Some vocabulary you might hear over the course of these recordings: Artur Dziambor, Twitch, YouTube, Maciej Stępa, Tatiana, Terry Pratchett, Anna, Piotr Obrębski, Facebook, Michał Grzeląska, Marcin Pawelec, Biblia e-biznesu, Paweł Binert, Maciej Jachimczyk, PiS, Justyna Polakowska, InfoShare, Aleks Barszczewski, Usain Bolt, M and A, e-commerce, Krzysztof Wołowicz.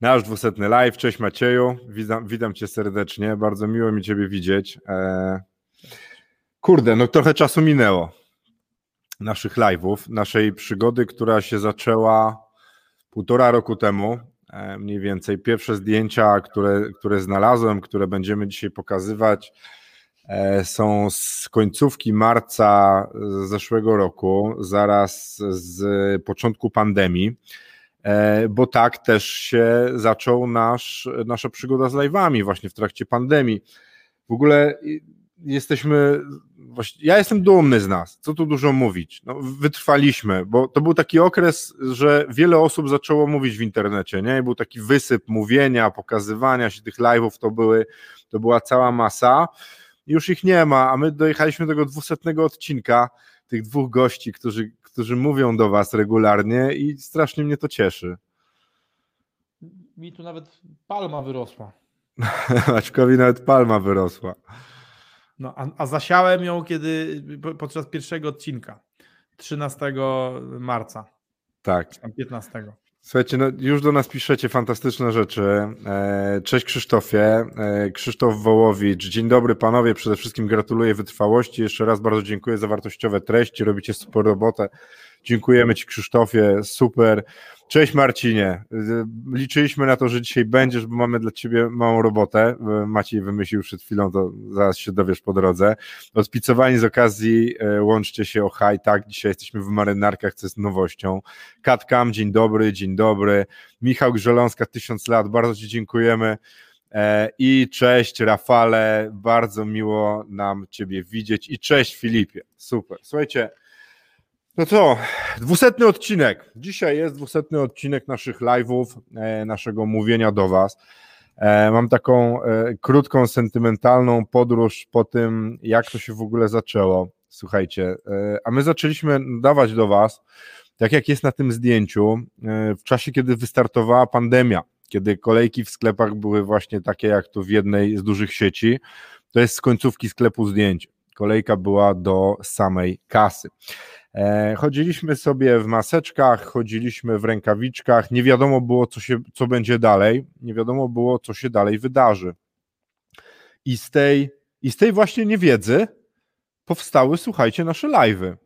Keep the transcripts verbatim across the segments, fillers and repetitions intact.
Nasz dwusetny live. Cześć Macieju, witam, witam Cię serdecznie, bardzo miło mi Ciebie widzieć. Eee, kurde, no trochę czasu minęło naszych live'ów, naszej przygody, która się zaczęła półtora roku temu, e, mniej więcej. Pierwsze zdjęcia, które, które znalazłem, które będziemy dzisiaj pokazywać, e, są z końcówki marca zeszłego roku, zaraz z początku pandemii. Bo tak też się zaczął nasz, nasza przygoda z live'ami właśnie w trakcie pandemii. W ogóle jesteśmy, ja jestem dumny z nas, co tu dużo mówić, no, wytrwaliśmy, bo to był taki okres, że wiele osób zaczęło mówić w internecie, nie? I był taki wysyp mówienia, pokazywania się tych live'ów, to były, to była cała masa, już ich nie ma, a my dojechaliśmy do tego dwusetnego odcinka, tych dwóch gości, którzy którzy mówią do Was regularnie i strasznie mnie to cieszy. Mi tu nawet palma wyrosła. Maćkowi nawet palma wyrosła. No, a, a zasiałem ją kiedy podczas pierwszego odcinka, trzynastego marca. Tak. piętnastego. Słuchajcie, no już do nas piszecie fantastyczne rzeczy. Cześć Krzysztofie, Krzysztof Wołowicz. Dzień dobry panowie, przede wszystkim gratuluję wytrwałości. Jeszcze raz bardzo dziękuję za wartościowe treści, robicie super robotę. Dziękujemy Ci Krzysztofie, super. Cześć Marcinie, liczyliśmy na to, że dzisiaj będziesz, bo mamy dla Ciebie małą robotę. Maciej wymyślił przed chwilą, to zaraz się dowiesz po drodze. Odpicowani z okazji, łączcie się o haj, tak, dzisiaj jesteśmy w marynarkach, co jest nowością. Katkam, dzień dobry, dzień dobry. Michał Grzeląska, tysiąc lat, bardzo Ci dziękujemy. I cześć Rafale, bardzo miło nam Ciebie widzieć. I cześć Filipie, super. Słuchajcie, no co, dwusetny odcinek. Dzisiaj jest dwusetny odcinek naszych live'ów, e, naszego mówienia do Was. E, mam taką e, krótką, sentymentalną podróż po tym, jak to się w ogóle zaczęło. Słuchajcie, e, a my zaczęliśmy dawać do Was, tak jak jest na tym zdjęciu, e, w czasie, kiedy wystartowała pandemia, kiedy kolejki w sklepach były właśnie takie, jak to w jednej z dużych sieci. To jest z końcówki sklepu zdjęć. Kolejka była do samej kasy. Chodziliśmy sobie w maseczkach, chodziliśmy w rękawiczkach, nie wiadomo było, co się, co będzie dalej, nie wiadomo było, co się dalej wydarzy. I z tej, i z tej właśnie niewiedzy powstały, słuchajcie, nasze live'y.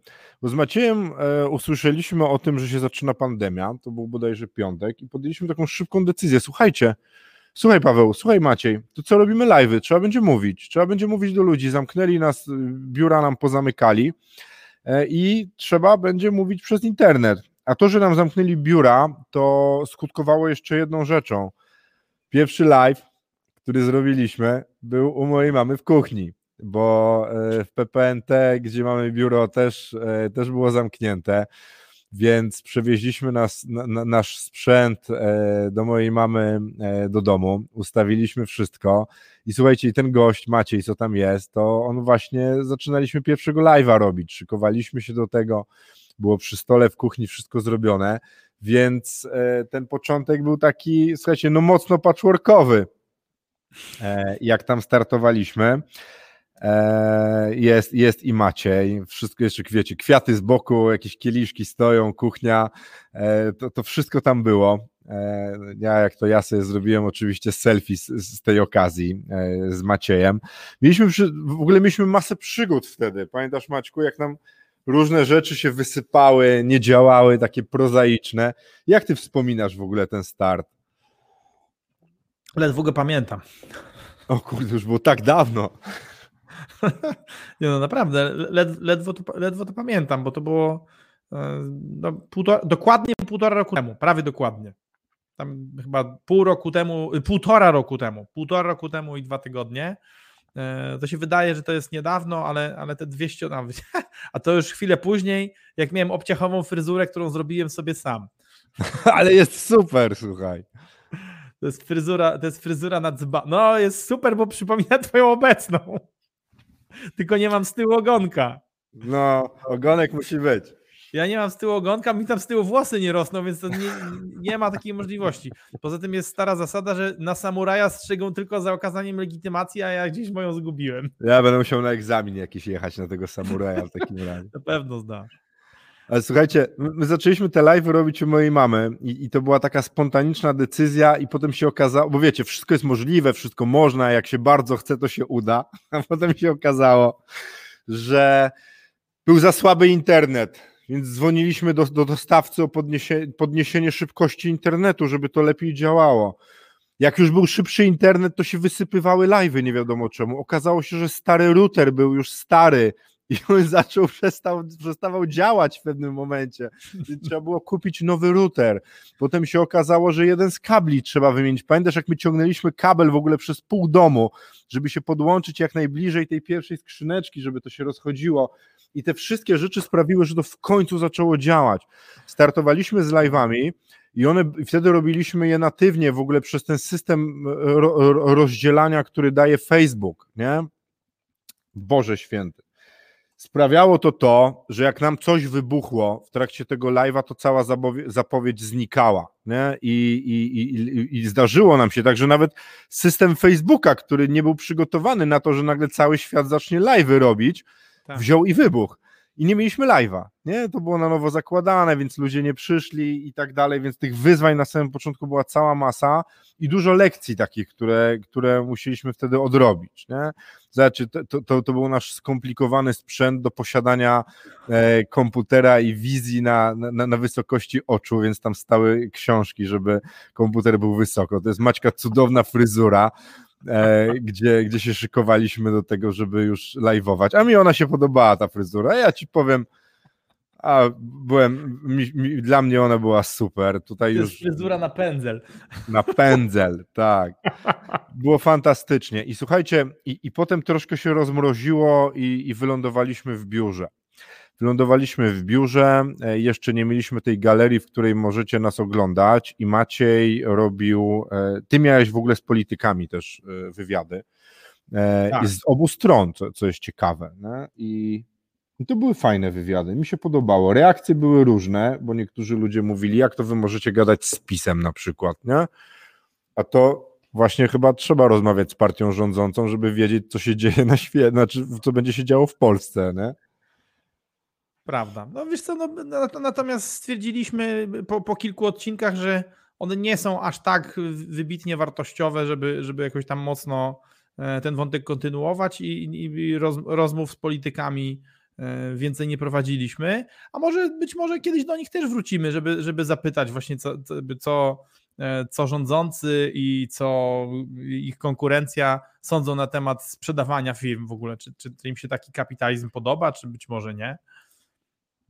Bo z Maciejem e, usłyszeliśmy o tym, że się zaczyna pandemia, to był bodajże piątek i podjęliśmy taką szybką decyzję, słuchajcie, Słuchaj Paweł, słuchaj Maciej, to co robimy live'y? Trzeba będzie mówić, trzeba będzie mówić do ludzi, zamknęli nas, biura nam pozamykali i trzeba będzie mówić przez internet. A to, że nam zamknęli biura, to skutkowało jeszcze jedną rzeczą. Pierwszy live, który zrobiliśmy, był u mojej mamy w kuchni, bo w P P N T, gdzie mamy biuro, też, też było zamknięte. Więc przewieźliśmy nas, na, nasz sprzęt e, do mojej mamy e, do domu, ustawiliśmy wszystko i słuchajcie, ten gość Maciej, co tam jest, to on właśnie zaczynaliśmy pierwszego live'a robić, szykowaliśmy się do tego, było przy stole w kuchni wszystko zrobione, więc e, ten początek był taki, słuchajcie, no mocno patchworkowy, e, jak tam startowaliśmy. Jest, jest i Maciej, wszystko jeszcze, wiecie, kwiaty z boku, jakieś kieliszki stoją, kuchnia, to, to wszystko tam było. Ja, jak to ja sobie zrobiłem oczywiście selfie z, z tej okazji z Maciejem. Mieliśmy, w ogóle mieliśmy masę przygód wtedy, pamiętasz Maćku, jak nam różne rzeczy się wysypały, nie działały, takie prozaiczne. Jak ty wspominasz w ogóle ten start? Ledwo go pamiętam. O kurde, już było tak dawno. Nie no, naprawdę, led, ledwo, to, ledwo to pamiętam, bo to było no, półtora, dokładnie półtora roku temu, prawie dokładnie. Tam chyba pół roku temu, półtora roku temu, półtora roku temu i dwa tygodnie. To się wydaje, że to jest niedawno, ale, ale te dwieście, a to już chwilę później, jak miałem obciachową fryzurę, którą zrobiłem sobie sam. Ale jest super, słuchaj. To jest fryzura, to jest fryzura na dzba. No jest super, bo przypomina twoją obecną. Tylko nie mam z tyłu ogonka. No, ogonek musi być. Ja nie mam z tyłu ogonka, mi tam z tyłu włosy nie rosną, więc to nie, nie ma takiej możliwości. Poza tym jest stara zasada, że na samuraja strzegą tylko za okazaniem legitymacji, a ja gdzieś moją zgubiłem. Ja będę musiał na egzamin jakiś jechać na tego samuraja w takim razie. Na pewno zdasz. Ale słuchajcie, my zaczęliśmy te live robić u mojej mamy i, i to była taka spontaniczna decyzja i potem się okazało, bo wiecie, wszystko jest możliwe, wszystko można, jak się bardzo chce, to się uda, a potem się okazało, że był za słaby internet, więc dzwoniliśmy do, do dostawcy o podniesie, podniesienie szybkości internetu, żeby to lepiej działało. Jak już był szybszy internet, to się wysypywały live'y, nie wiadomo czemu. Okazało się, że stary router był już stary, i on zaczął, przestał, przestawał działać w pewnym momencie. Trzeba było kupić nowy router. Potem się okazało, że jeden z kabli trzeba wymienić. Pamiętasz, jak my ciągnęliśmy kabel w ogóle przez pół domu, żeby się podłączyć jak najbliżej tej pierwszej skrzyneczki, żeby to się rozchodziło. I te wszystkie rzeczy sprawiły, że to w końcu zaczęło działać. Startowaliśmy z live'ami i one, wtedy robiliśmy je natywnie w ogóle przez ten system ro, ro, rozdzielania, który daje Facebook, nie? Boże święty. Sprawiało to to, że jak nam coś wybuchło w trakcie tego live'a, to cała zapowiedź znikała, nie? I, i, i, i zdarzyło nam się, także nawet system Facebooka, który nie był przygotowany na to, że nagle cały świat zacznie live'y robić, tak, wziął i wybuchł. I nie mieliśmy live'a, nie? To było na nowo zakładane, więc ludzie nie przyszli i tak dalej, więc tych wyzwań na samym początku była cała masa i dużo lekcji takich, które, które musieliśmy wtedy odrobić, nie? Zobaczcie, to, to, to był nasz skomplikowany sprzęt do posiadania e, komputera i wizji na, na, na wysokości oczu, więc tam stały książki, żeby komputer był wysoko. To jest Maćka cudowna fryzura, E, gdzie, gdzie się szykowaliśmy do tego, żeby już live'ować. A mi ona się podobała, ta fryzura. Ja ci powiem, a byłem, mi, mi, dla mnie ona była super. Tutaj to już jest fryzura na pędzel. Na pędzel, tak. Było fantastycznie. I słuchajcie, i, i potem troszkę się rozmroziło i, i wylądowaliśmy w biurze. Wylądowaliśmy w biurze, jeszcze nie mieliśmy tej galerii, w której możecie nas oglądać i Maciej robił, ty miałeś w ogóle z politykami też wywiady, tak, z obu stron, co, co jest ciekawe, nie? I to były fajne wywiady, mi się podobało, reakcje były różne, bo niektórzy ludzie mówili, jak to wy możecie gadać z PiS-em na przykład, nie? A to właśnie chyba trzeba rozmawiać z partią rządzącą, żeby wiedzieć, co się dzieje na świecie, znaczy, co będzie się działo w Polsce, nie? Prawda. No wiesz co, no, natomiast stwierdziliśmy po, po kilku odcinkach, że one nie są aż tak wybitnie wartościowe, żeby, żeby jakoś tam mocno ten wątek kontynuować i, i roz, rozmów z politykami więcej nie prowadziliśmy, a może być może kiedyś do nich też wrócimy, żeby, żeby zapytać właśnie co, co, co rządzący i co ich konkurencja sądzą na temat sprzedawania firm w ogóle, czy, czy im się taki kapitalizm podoba, czy być może nie.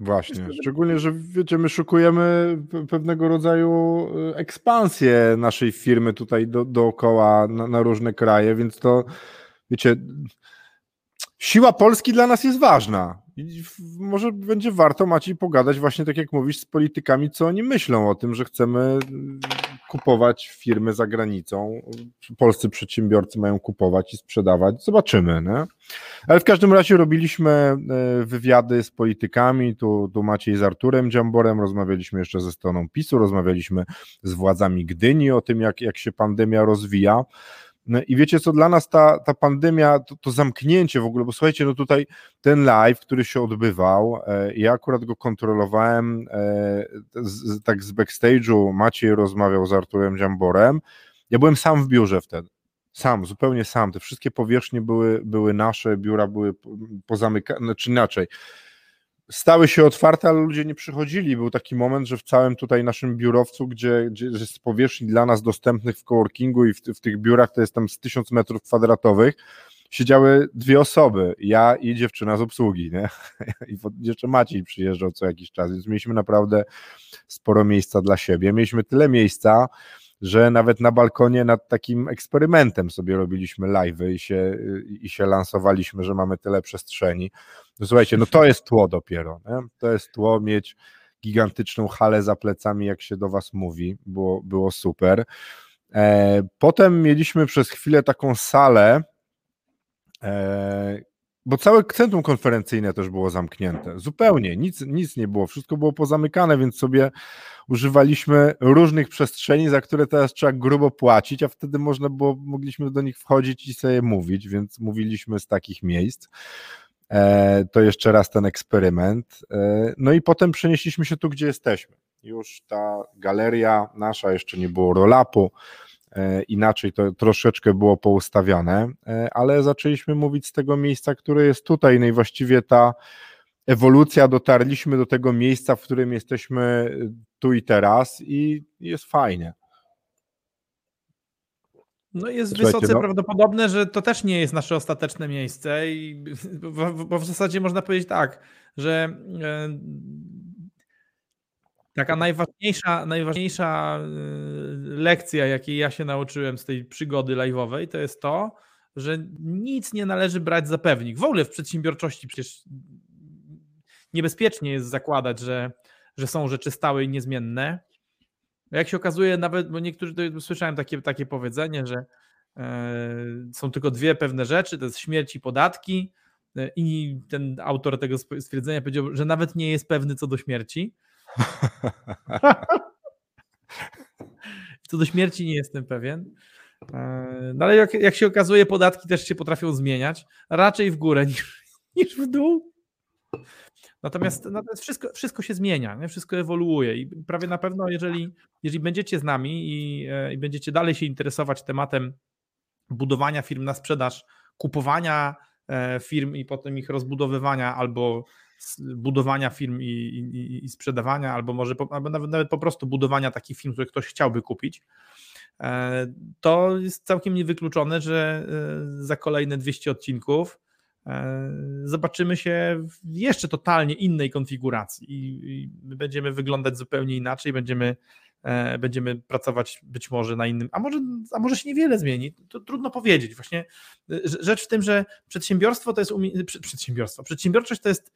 Właśnie, szczególnie, że wiecie, my szukujemy pewnego rodzaju ekspansję naszej firmy tutaj do, dookoła na, na różne kraje, więc to wiecie, siła Polski dla nas jest ważna. I może będzie warto, Maciej, pogadać właśnie tak jak mówisz z politykami, co oni myślą o tym, że chcemy kupować firmy za granicą. Polscy przedsiębiorcy mają kupować i sprzedawać. Zobaczymy, nie? Ale w każdym razie robiliśmy wywiady z politykami, tu, tu Maciej z Arturem Dziamborem, rozmawialiśmy jeszcze ze stroną PiS-u, rozmawialiśmy z władzami Gdyni o tym, jak, jak się pandemia rozwija. I wiecie co, dla nas ta, ta pandemia, to, to zamknięcie w ogóle, bo słuchajcie, no tutaj ten live, który się odbywał, e, ja akurat go kontrolowałem e, z, tak z backstage'u, Maciej rozmawiał z Arturem Dziamborem, ja byłem sam w biurze wtedy, sam, zupełnie sam, te wszystkie powierzchnie były, były nasze, biura były pozamykane, czy inaczej, stały się otwarte, ale ludzie nie przychodzili. Był taki moment, że w całym tutaj naszym biurowcu, gdzie, gdzie z powierzchni dla nas dostępnych w coworkingu i w, w tych biurach, to jest tam z tysiąc metrów kwadratowych, siedziały dwie osoby, ja i dziewczyna z obsługi, nie? I jeszcze Maciej przyjeżdżał co jakiś czas, więc mieliśmy naprawdę sporo miejsca dla siebie. Mieliśmy tyle miejsca, że nawet na balkonie nad takim eksperymentem sobie robiliśmy live'y i się, i się lansowaliśmy, że mamy tyle przestrzeni. No słuchajcie, no to jest tło dopiero, nie? To jest tło, mieć gigantyczną halę za plecami, jak się do was mówi, było, było super. Potem mieliśmy przez chwilę taką salę, bo całe centrum konferencyjne też było zamknięte, zupełnie, nic, nic nie było, wszystko było pozamykane, więc sobie używaliśmy różnych przestrzeni, za które teraz trzeba grubo płacić, a wtedy można było, mogliśmy do nich wchodzić i sobie mówić, więc mówiliśmy z takich miejsc. To jeszcze raz ten eksperyment. No i potem przenieśliśmy się tu, gdzie jesteśmy. Już ta galeria nasza, jeszcze nie było roll-upu, inaczej to troszeczkę było poustawiane, ale zaczęliśmy mówić z tego miejsca, które jest tutaj. No i właściwie ta ewolucja, dotarliśmy do tego miejsca, w którym jesteśmy tu i teraz, i jest fajnie. No jest wysoce no. prawdopodobne, że to też nie jest nasze ostateczne miejsce, i bo, bo w zasadzie można powiedzieć tak, że e, taka najważniejsza, najważniejsza lekcja, jakiej ja się nauczyłem z tej przygody live'owej, to jest to, że nic nie należy brać za pewnik. W ogóle w przedsiębiorczości przecież niebezpiecznie jest zakładać, że, że są rzeczy stałe i niezmienne. Jak się okazuje, nawet, bo niektórzy, słyszałem takie, takie powiedzenie, że yy, są tylko dwie pewne rzeczy, to jest śmierć i podatki, yy, i ten autor tego stwierdzenia powiedział, że nawet nie jest pewny co do śmierci. Co do śmierci nie jestem pewien. Yy, no ale jak, jak się okazuje, podatki też się potrafią zmieniać, raczej w górę niż, niż w dół. Natomiast, natomiast wszystko, wszystko się zmienia, nie? Wszystko ewoluuje i prawie na pewno, jeżeli, jeżeli będziecie z nami i, i będziecie dalej się interesować tematem budowania firm na sprzedaż, kupowania firm i potem ich rozbudowywania, albo budowania firm i, i, i sprzedawania, albo może po, albo nawet, nawet po prostu budowania takich firm, które ktoś chciałby kupić, to jest całkiem niewykluczone, że za kolejne dwieście odcinków zobaczymy się w jeszcze totalnie innej konfiguracji i, i będziemy wyglądać zupełnie inaczej, będziemy, e, będziemy pracować być może na innym, a może, a może się niewiele zmieni, to trudno powiedzieć. Właśnie rzecz w tym, że przedsiębiorstwo to jest umie... przedsiębiorstwo, przedsiębiorczość to jest,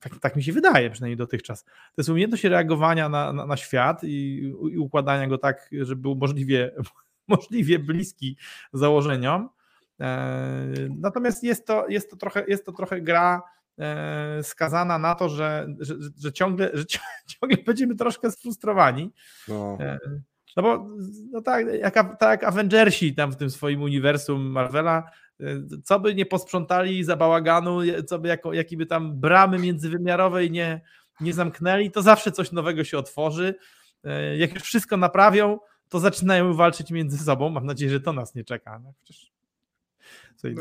tak, tak mi się wydaje przynajmniej dotychczas, to jest umiejętność reagowania na, na, na świat i, i układania go tak, żeby był możliwie, możliwie bliski założeniom. Natomiast jest to, jest to, trochę, jest to trochę gra skazana na to, że, że, że, ciągle, że ciągle będziemy troszkę sfrustrowani. No, no bo no tak, jak, tak jak Avengersi tam w tym swoim uniwersum Marvela, co by nie posprzątali za bałaganu, co by jako, jakie by tam bramy międzywymiarowej nie, nie zamknęli, to zawsze coś nowego się otworzy. Jak już wszystko naprawią, to zaczynają walczyć między sobą. Mam nadzieję, że to nas nie czeka. No, przecież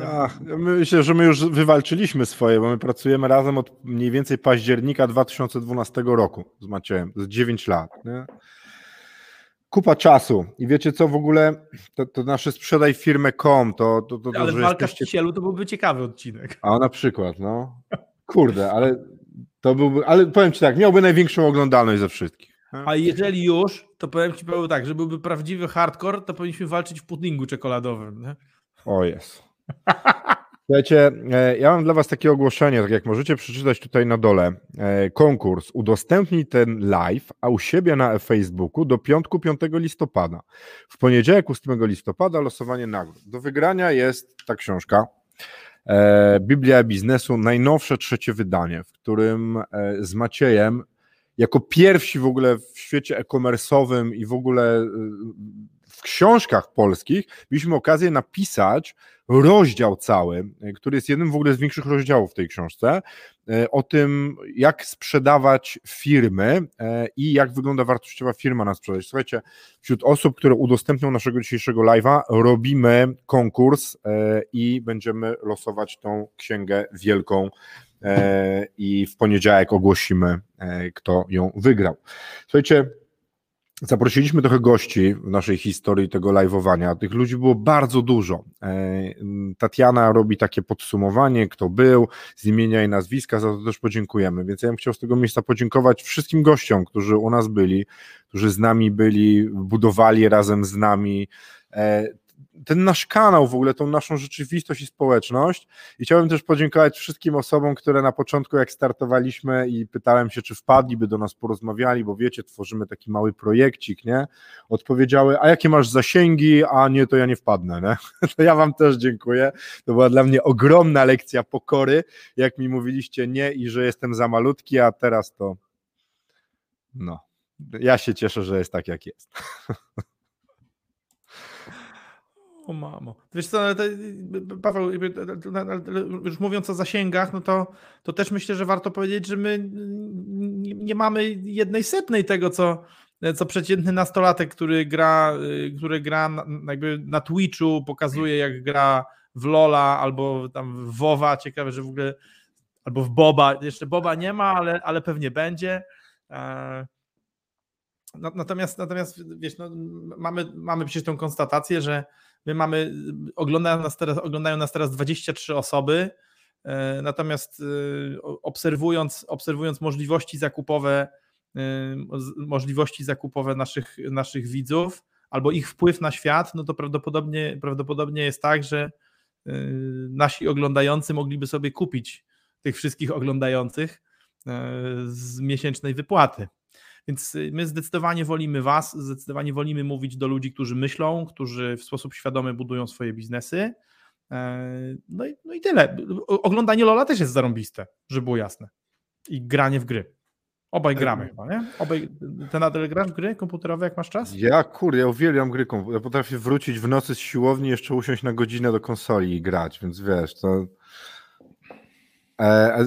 Ach, myślę, że my już wywalczyliśmy swoje, bo my pracujemy razem od mniej więcej października dwa tysiące dwunastego roku z Maciejem, z dziewięć lat. Nie? Kupa czasu. I wiecie co, w ogóle to, to nasze sprzedaj firmę kropka com to, to, to, to, ale że walka jesteście... w kisielu to byłby ciekawy odcinek. A na przykład, no. Kurde, ale to byłby, ale powiem Ci tak, miałby największą oglądalność ze wszystkich. A jeżeli już, to powiem Ci Paweł tak, że byłby prawdziwy hardcore, to powinniśmy walczyć w puddingu czekoladowym. Nie? O jest. Słuchajcie, ja mam dla was takie ogłoszenie, tak jak możecie przeczytać tutaj na dole, konkurs, udostępnij ten live, a u siebie na Facebooku do piątku piątego listopada. W poniedziałek ósmego listopada losowanie nagród. Do wygrania jest ta książka, Biblia e-biznesu, najnowsze trzecie wydanie, w którym z Maciejem jako pierwsi w ogóle w świecie e-commerce'owym i w ogóle w książkach polskich mieliśmy okazję napisać rozdział cały, który jest jednym w ogóle z większych rozdziałów w tej książce, o tym, jak sprzedawać firmy i jak wygląda wartościowa firma na sprzedaż. Słuchajcie, wśród osób, które udostępnią naszego dzisiejszego live'a, robimy konkurs i będziemy losować tą księgę wielką i w poniedziałek ogłosimy, kto ją wygrał. Słuchajcie, zaprosiliśmy trochę gości w naszej historii tego live'owania. Tych ludzi było bardzo dużo. Tatiana robi takie podsumowanie, kto był, z imienia i nazwiska, za to też podziękujemy. Więc ja bym chciał z tego miejsca podziękować wszystkim gościom, którzy u nas byli, którzy z nami byli, budowali razem z nami ten nasz kanał w ogóle, tą naszą rzeczywistość i społeczność. I chciałbym też podziękować wszystkim osobom, które na początku, jak startowaliśmy i pytałem się, czy wpadliby do nas, porozmawiali, bo wiecie, tworzymy taki mały projekcik, nie? Odpowiedziały, a jakie masz zasięgi, a nie, to ja nie wpadnę, nie? To ja wam też dziękuję. To była dla mnie ogromna lekcja pokory, jak mi mówiliście nie i że jestem za malutki, a teraz to no, ja się cieszę, że jest tak, jak jest. O mamo. Wiesz co, ale to, Paweł, już mówiąc o zasięgach, no to, to też myślę, że warto powiedzieć, że my nie, nie mamy jednej setnej tego, co, co przeciętny nastolatek, który gra, który gra na, jakby na Twitchu, pokazuje, jak gra w Lola albo tam w WoWa, ciekawe, że w ogóle, albo w Boba, jeszcze Boba nie ma, ale, ale pewnie będzie. Natomiast, natomiast wiesz, no, mamy, mamy przecież tą konstatację, że my mamy, oglądają nas teraz, oglądają nas teraz dwadzieścia trzy osoby, e, natomiast e, obserwując, obserwując możliwości zakupowe, e, możliwości zakupowe naszych, naszych widzów albo ich wpływ na świat, no to prawdopodobnie, prawdopodobnie jest tak, że e, nasi oglądający mogliby sobie kupić tych wszystkich oglądających e, z miesięcznej wypłaty. Więc my zdecydowanie wolimy was, zdecydowanie wolimy mówić do ludzi, którzy myślą, którzy w sposób świadomy budują swoje biznesy. No i, no i tyle. Oglądanie Lola też jest zarąbiste, żeby było jasne. I granie w gry. Obaj gramy chyba, nie? Obaj, ty nadal grasz w gry komputerowe, jak masz czas? Ja kurde, ja uwielbiam gry komputerowe. Ja potrafię wrócić w nocy z siłowni, jeszcze usiąść na godzinę do konsoli i grać, więc wiesz, to...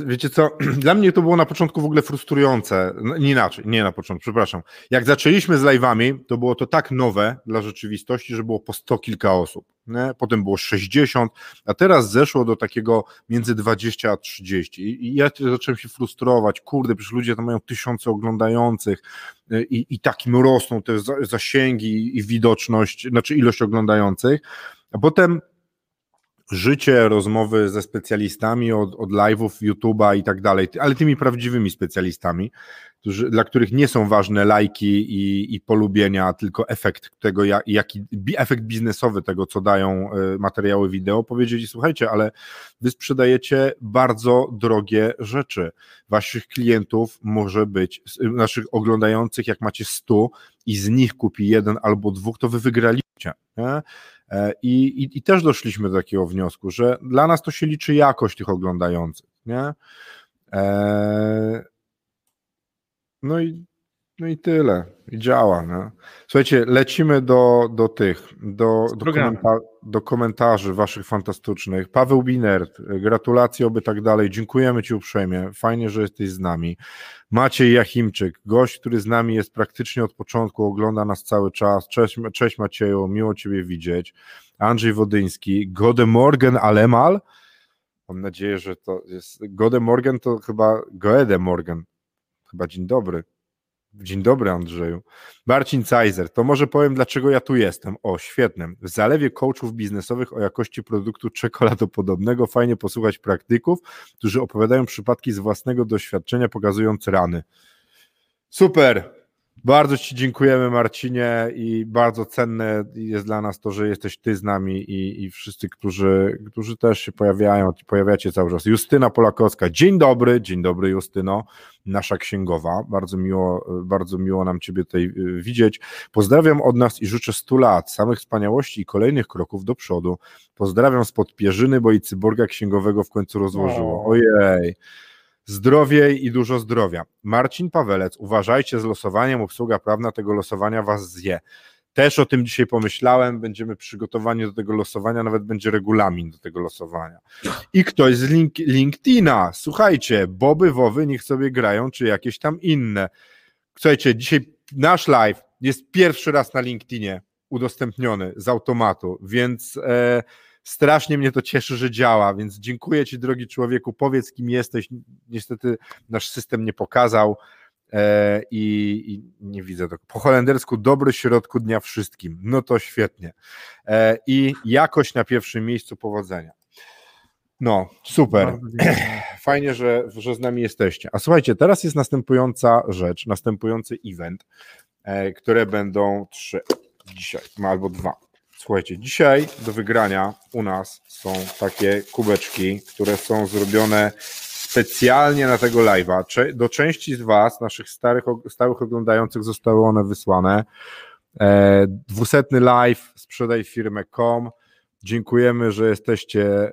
Wiecie co, dla mnie to było na początku w ogóle frustrujące, no, inaczej, nie na początku, przepraszam, jak zaczęliśmy z live'ami, to było to tak nowe dla rzeczywistości, że było po sto kilka osób, nie? Potem było sześćdziesiąt, a teraz zeszło do takiego między dwadzieścia a trzydzieści i ja zacząłem się frustrować, kurde, przecież ludzie tam mają tysiące oglądających i, i takim rosną te zasięgi i widoczność, znaczy ilość oglądających, a potem... życie, rozmowy ze specjalistami od, od live'ów, YouTube'a i tak dalej, ale tymi prawdziwymi specjalistami, którzy, dla których nie są ważne lajki i, i polubienia, tylko efekt tego, jaki efekt biznesowy tego, co dają materiały wideo, powiedzieli, słuchajcie, ale wy sprzedajecie bardzo drogie rzeczy. Waszych klientów może być, naszych oglądających, jak macie stu i z nich kupi jeden albo dwóch, to wy wygraliście, nie? I, i, I też doszliśmy do takiego wniosku, że dla nas to się liczy jakość tych oglądających, nie? Eee, no, i, no i tyle. I działa, nie? Słuchajcie, lecimy do, do tych, do, do, komentar- do komentarzy waszych fantastycznych. Paweł Binert, gratulacje, oby tak dalej. Dziękujemy ci uprzejmie. Fajnie, że jesteś z nami. Maciej Jachimczyk, gość, który z nami jest praktycznie od początku, ogląda nas cały czas. Cześć, cześć Macieju, miło ciebie widzieć. Andrzej Wodyński, Gode Morgen Alemal. Mam nadzieję, że to jest... Gode Morgen to chyba Goede Morgen. Chyba dzień dobry. Dzień dobry, Andrzeju. Marcin Cajzer, to może powiem, dlaczego ja tu jestem. O, świetnym. W zalewie coachów biznesowych o jakości produktu czekoladopodobnego fajnie posłuchać praktyków, którzy opowiadają przypadki z własnego doświadczenia, pokazując rany. Super. Bardzo ci dziękujemy, Marcinie, i bardzo cenne jest dla nas to, że jesteś ty z nami i, i wszyscy, którzy, którzy też się pojawiają, pojawiacie cały czas. Justyna Polakowska, dzień dobry, dzień dobry Justyno, nasza księgowa, bardzo miło, bardzo miło nam ciebie tutaj widzieć. Pozdrawiam od nas i życzę stu lat, samych wspaniałości i kolejnych kroków do przodu. Pozdrawiam spod Pierzyny, bo i cyborga księgowego w końcu rozłożyło. Ojej. Zdrowie i dużo zdrowia. Marcin Pawelec, uważajcie z losowaniem, obsługa prawna tego losowania was zje. Też o tym dzisiaj pomyślałem, będziemy przygotowani do tego losowania, nawet będzie regulamin do tego losowania. I ktoś z link- LinkedIna, słuchajcie, boby, wowy, niech sobie grają, czy jakieś tam inne. Słuchajcie, dzisiaj nasz live jest pierwszy raz na LinkedInie udostępniony z automatu, więc... E- Strasznie mnie to cieszy, że działa, więc dziękuję ci, drogi człowieku, powiedz, kim jesteś. Niestety nasz system nie pokazał e, i, i nie widzę tego. Po holendersku dobry środku dnia wszystkim. No to świetnie. E, I jakość na pierwszym miejscu, powodzenia. No, super. Fajnie, że, że z nami jesteście. A słuchajcie, teraz jest następująca rzecz, następujący event, e, które będą trzy dzisiaj, albo dwa. Słuchajcie, dzisiaj do wygrania u nas są takie kubeczki, które są zrobione specjalnie na tego live'a. Do części z Was, naszych starych, stałych oglądających, zostały one wysłane. Dwusetny live, sprzedaj firmę kropka com. Dziękujemy, że jesteście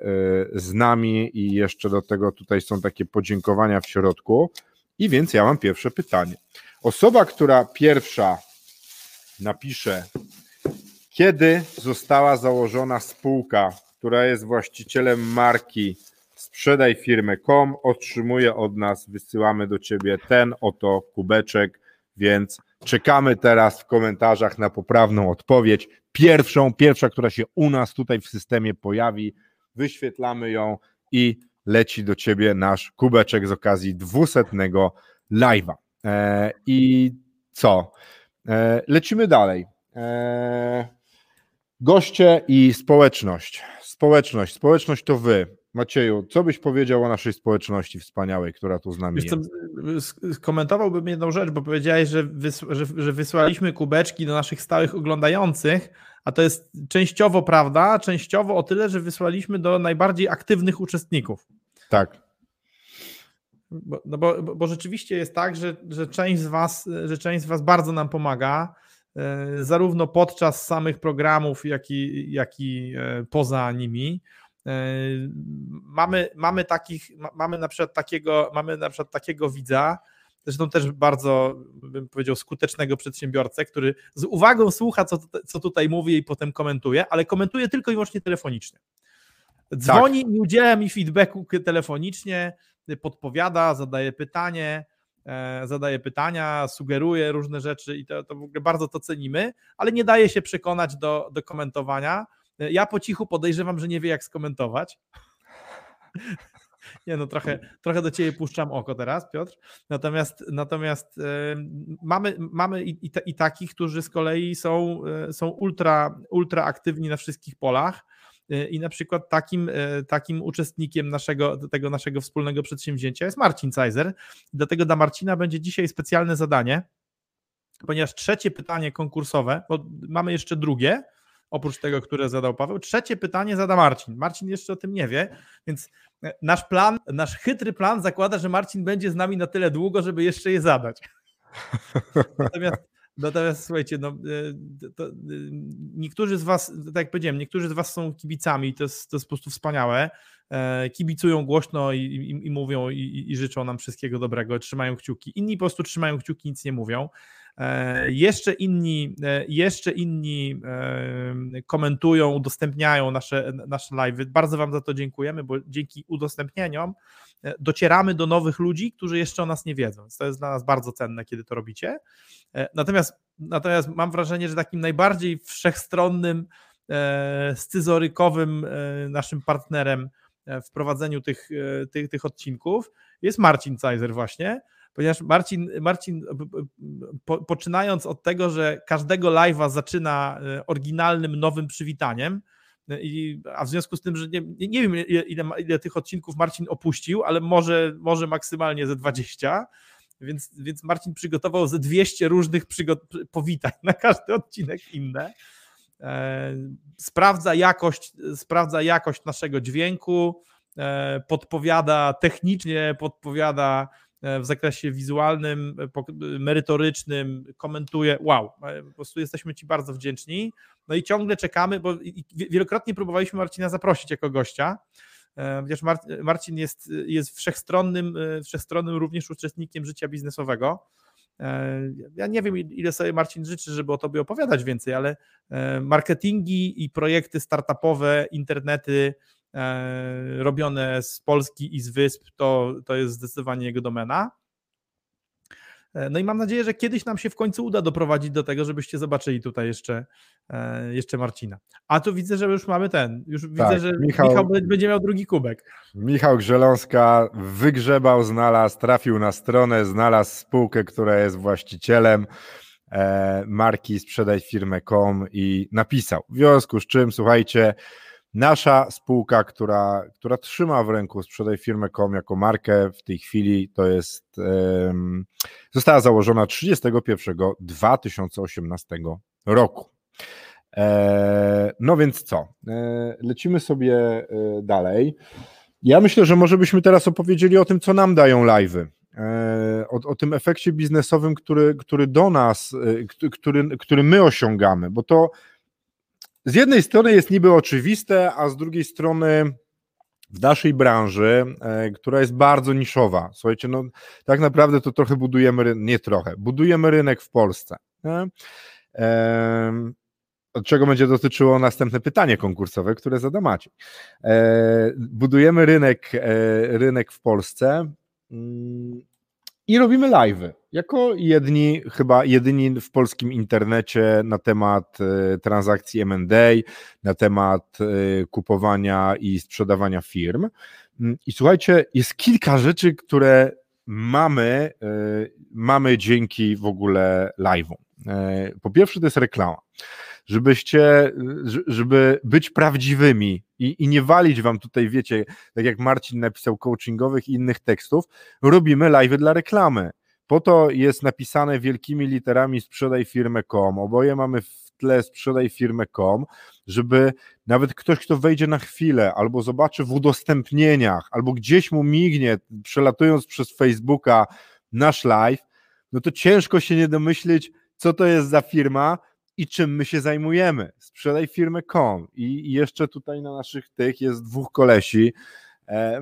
z nami i jeszcze do tego tutaj są takie podziękowania w środku. I więc ja mam pierwsze pytanie. Osoba, która pierwsza napisze, kiedy została założona spółka, która jest właścicielem marki sprzedaj firmę kropka com, otrzymuje od nas, wysyłamy do Ciebie ten oto kubeczek, więc czekamy teraz w komentarzach na poprawną odpowiedź. Pierwszą, pierwsza, która się u nas tutaj w systemie pojawi, wyświetlamy ją i leci do Ciebie nasz kubeczek z okazji dwusetnego live'a. Eee, I co? Eee, lecimy dalej. Eee, goście i społeczność. Społeczność. Społeczność to Wy. Macieju, co byś powiedział o naszej społeczności wspaniałej, która tu z nami Wiesz, jest? Skomentowałbym jedną rzecz, bo powiedziałeś, że, wysła, że, że wysłaliśmy kubeczki do naszych stałych oglądających, a to jest częściowo prawda, częściowo o tyle, że wysłaliśmy do najbardziej aktywnych uczestników. Tak. Bo, no bo, bo rzeczywiście jest tak, że, że, część z was, że część z Was bardzo nam pomaga, zarówno podczas samych programów, jak i, jak i poza nimi. Mamy, mamy, takich, mamy, na przykład takiego, mamy na przykład takiego widza, zresztą też bardzo, bym powiedział, skutecznego przedsiębiorcę, który z uwagą słucha, co, co tutaj mówię i potem komentuje, ale komentuje tylko i wyłącznie telefonicznie. Dzwoni tak. I udziela mi feedbacku telefonicznie, podpowiada, zadaje pytanie, zadaje pytania, sugeruje różne rzeczy i to, to w ogóle bardzo to cenimy, ale nie daje się przekonać do, do komentowania. Ja po cichu podejrzewam, że nie wie, jak skomentować. Nie no, trochę, trochę do Ciebie puszczam oko teraz, Piotr. Natomiast, natomiast yy, mamy, mamy i, i, ta, i takich, którzy z kolei są, yy, są ultra, ultra aktywni na wszystkich polach yy, i na przykład takim, yy, takim uczestnikiem naszego, tego naszego wspólnego przedsięwzięcia jest Marcin Cajzer. Dlatego dla Marcina będzie dzisiaj specjalne zadanie, ponieważ trzecie pytanie konkursowe, bo mamy jeszcze drugie, oprócz tego, które zadał Paweł. Trzecie pytanie zada Marcin. Marcin jeszcze o tym nie wie, więc nasz plan, nasz chytry plan zakłada, że Marcin będzie z nami na tyle długo, żeby jeszcze je zadać. Natomiast, natomiast słuchajcie, no, to, niektórzy z Was, tak jak powiedziałem, niektórzy z Was są kibicami, to jest, to jest po prostu wspaniałe. Kibicują głośno i, i, i mówią i, i życzą nam wszystkiego dobrego, trzymają kciuki. Inni po prostu trzymają kciuki, nic nie mówią. Jeszcze inni, jeszcze inni komentują, udostępniają nasze, nasze live'y. Bardzo Wam za to dziękujemy, bo dzięki udostępnieniom docieramy do nowych ludzi, którzy jeszcze o nas nie wiedzą. Więc to jest dla nas bardzo cenne, kiedy to robicie. Natomiast, natomiast mam wrażenie, że takim najbardziej wszechstronnym, scyzorykowym naszym partnerem w prowadzeniu tych, tych, tych odcinków jest Marcin Cajzer właśnie. Ponieważ Marcin, Marcin po, poczynając od tego, że każdego live'a zaczyna oryginalnym, nowym przywitaniem, i, a w związku z tym, że nie, nie wiem ile, ile, ile tych odcinków Marcin opuścił, ale może, może maksymalnie ze dwadzieścia, więc, więc Marcin przygotował ze dwieście różnych przygot, powitań na każdy odcinek inne. E, sprawdza jakość, sprawdza jakość naszego dźwięku, e, podpowiada technicznie, podpowiada w zakresie wizualnym, merytorycznym, komentuje. Wow, po prostu jesteśmy Ci bardzo wdzięczni. No i ciągle czekamy, bo wielokrotnie próbowaliśmy Marcina zaprosić jako gościa, chociaż Marcin jest, jest wszechstronnym, wszechstronnym również uczestnikiem życia biznesowego. Ja nie wiem, ile sobie Marcin życzy, żeby o Tobie opowiadać więcej, ale marketingi i projekty startupowe, internety, robione z Polski i z Wysp, to, to jest zdecydowanie jego domena. No i mam nadzieję, że kiedyś nam się w końcu uda doprowadzić do tego, żebyście zobaczyli tutaj jeszcze, jeszcze Marcina. A tu widzę, że już mamy ten, już tak, widzę, że Michał, Michał będzie miał drugi kubek. Michał Grzeląska wygrzebał, znalazł, trafił na stronę, znalazł spółkę, która jest właścicielem marki sprzedaj firmę kropka com i napisał. W związku z czym, słuchajcie, nasza spółka, która, która trzyma w ręku sprzedaj firmę kropka com jako markę w tej chwili, to jest um, została założona trzydziestego pierwszego dwa tysiące osiemnastego roku. No więc co? Lecimy sobie dalej. Ja myślę, że może byśmy teraz opowiedzieli o tym, co nam dają live'y. O, o tym efekcie biznesowym, który, który do nas, który, który my osiągamy, bo to z jednej strony jest niby oczywiste, a z drugiej strony w naszej branży, która jest bardzo niszowa, słuchajcie, no tak naprawdę to trochę budujemy, ry- nie trochę, budujemy rynek w Polsce, nie? Ehm. Od czego będzie dotyczyło następne pytanie konkursowe, które zada Maciej. Budujemy rynek, rynek w Polsce i robimy live'y. Jako jedni, chyba jedyni w polskim internecie na temat transakcji M and A, na temat kupowania i sprzedawania firm. I słuchajcie, jest kilka rzeczy, które mamy, mamy dzięki w ogóle live'om. Po pierwsze to jest reklama. Żebyście, żeby być prawdziwymi i, i nie walić wam tutaj, wiecie, tak jak Marcin napisał coachingowych i innych tekstów, robimy live'y dla reklamy. Po to jest napisane wielkimi literami sprzedaj firmę kropka com, oboje mamy w tle sprzedaj firmę kropka com, żeby nawet ktoś, kto wejdzie na chwilę albo zobaczy w udostępnieniach, albo gdzieś mu mignie, przelatując przez Facebooka nasz live, no to ciężko się nie domyślić, co to jest za firma, i czym my się zajmujemy? Sprzedaj firmę kropka com. I jeszcze tutaj na naszych tych jest dwóch kolesi,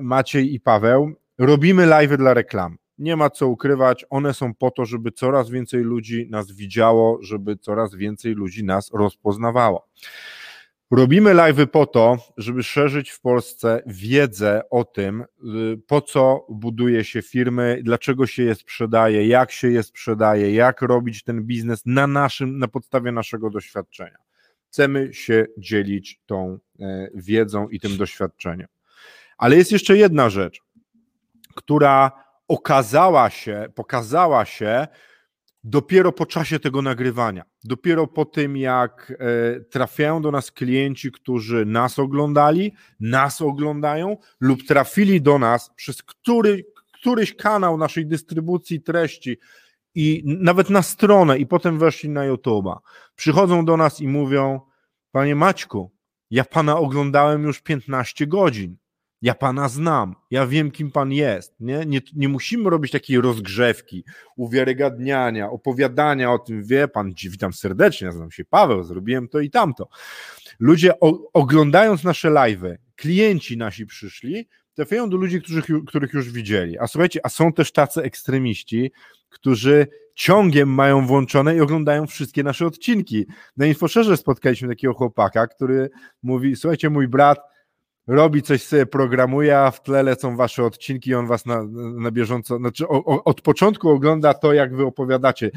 Maciej i Paweł. Robimy live'y dla reklam. Nie ma co ukrywać, one są po to, żeby coraz więcej ludzi nas widziało, żeby coraz więcej ludzi nas rozpoznawało. Robimy live'y po to, żeby szerzyć w Polsce wiedzę o tym, po co buduje się firmy, dlaczego się je sprzedaje, jak się je sprzedaje, jak robić ten biznes na naszym, na podstawie naszego doświadczenia. Chcemy się dzielić tą wiedzą i tym doświadczeniem. Ale jest jeszcze jedna rzecz, która okazała się, pokazała się dopiero po czasie tego nagrywania, dopiero po tym, jak trafiają do nas klienci, którzy nas oglądali, nas oglądają lub trafili do nas przez który, któryś kanał naszej dystrybucji treści i nawet na stronę i potem weszli na YouTube'a. Przychodzą do nas i mówią: panie Maćku, ja pana oglądałem już piętnaście godzin. Ja pana znam, ja wiem, kim pan jest. Nie? Nie, nie musimy robić takiej rozgrzewki, uwiarygadniania, opowiadania o tym, wie pan, witam serdecznie, nazywam się Paweł, zrobiłem to i tamto. Ludzie o, oglądając nasze live'y, klienci nasi przyszli, trafiają do ludzi, których, których już widzieli. A słuchajcie, a są też tacy ekstremiści, którzy ciągiem mają włączone i oglądają wszystkie nasze odcinki. Na InfoShare'ze spotkaliśmy takiego chłopaka, który mówi: słuchajcie, mój brat robi coś, sobie programuje, a w tle lecą wasze odcinki i on was na, na bieżąco, znaczy o, o, od początku ogląda to, jak wy opowiadacie.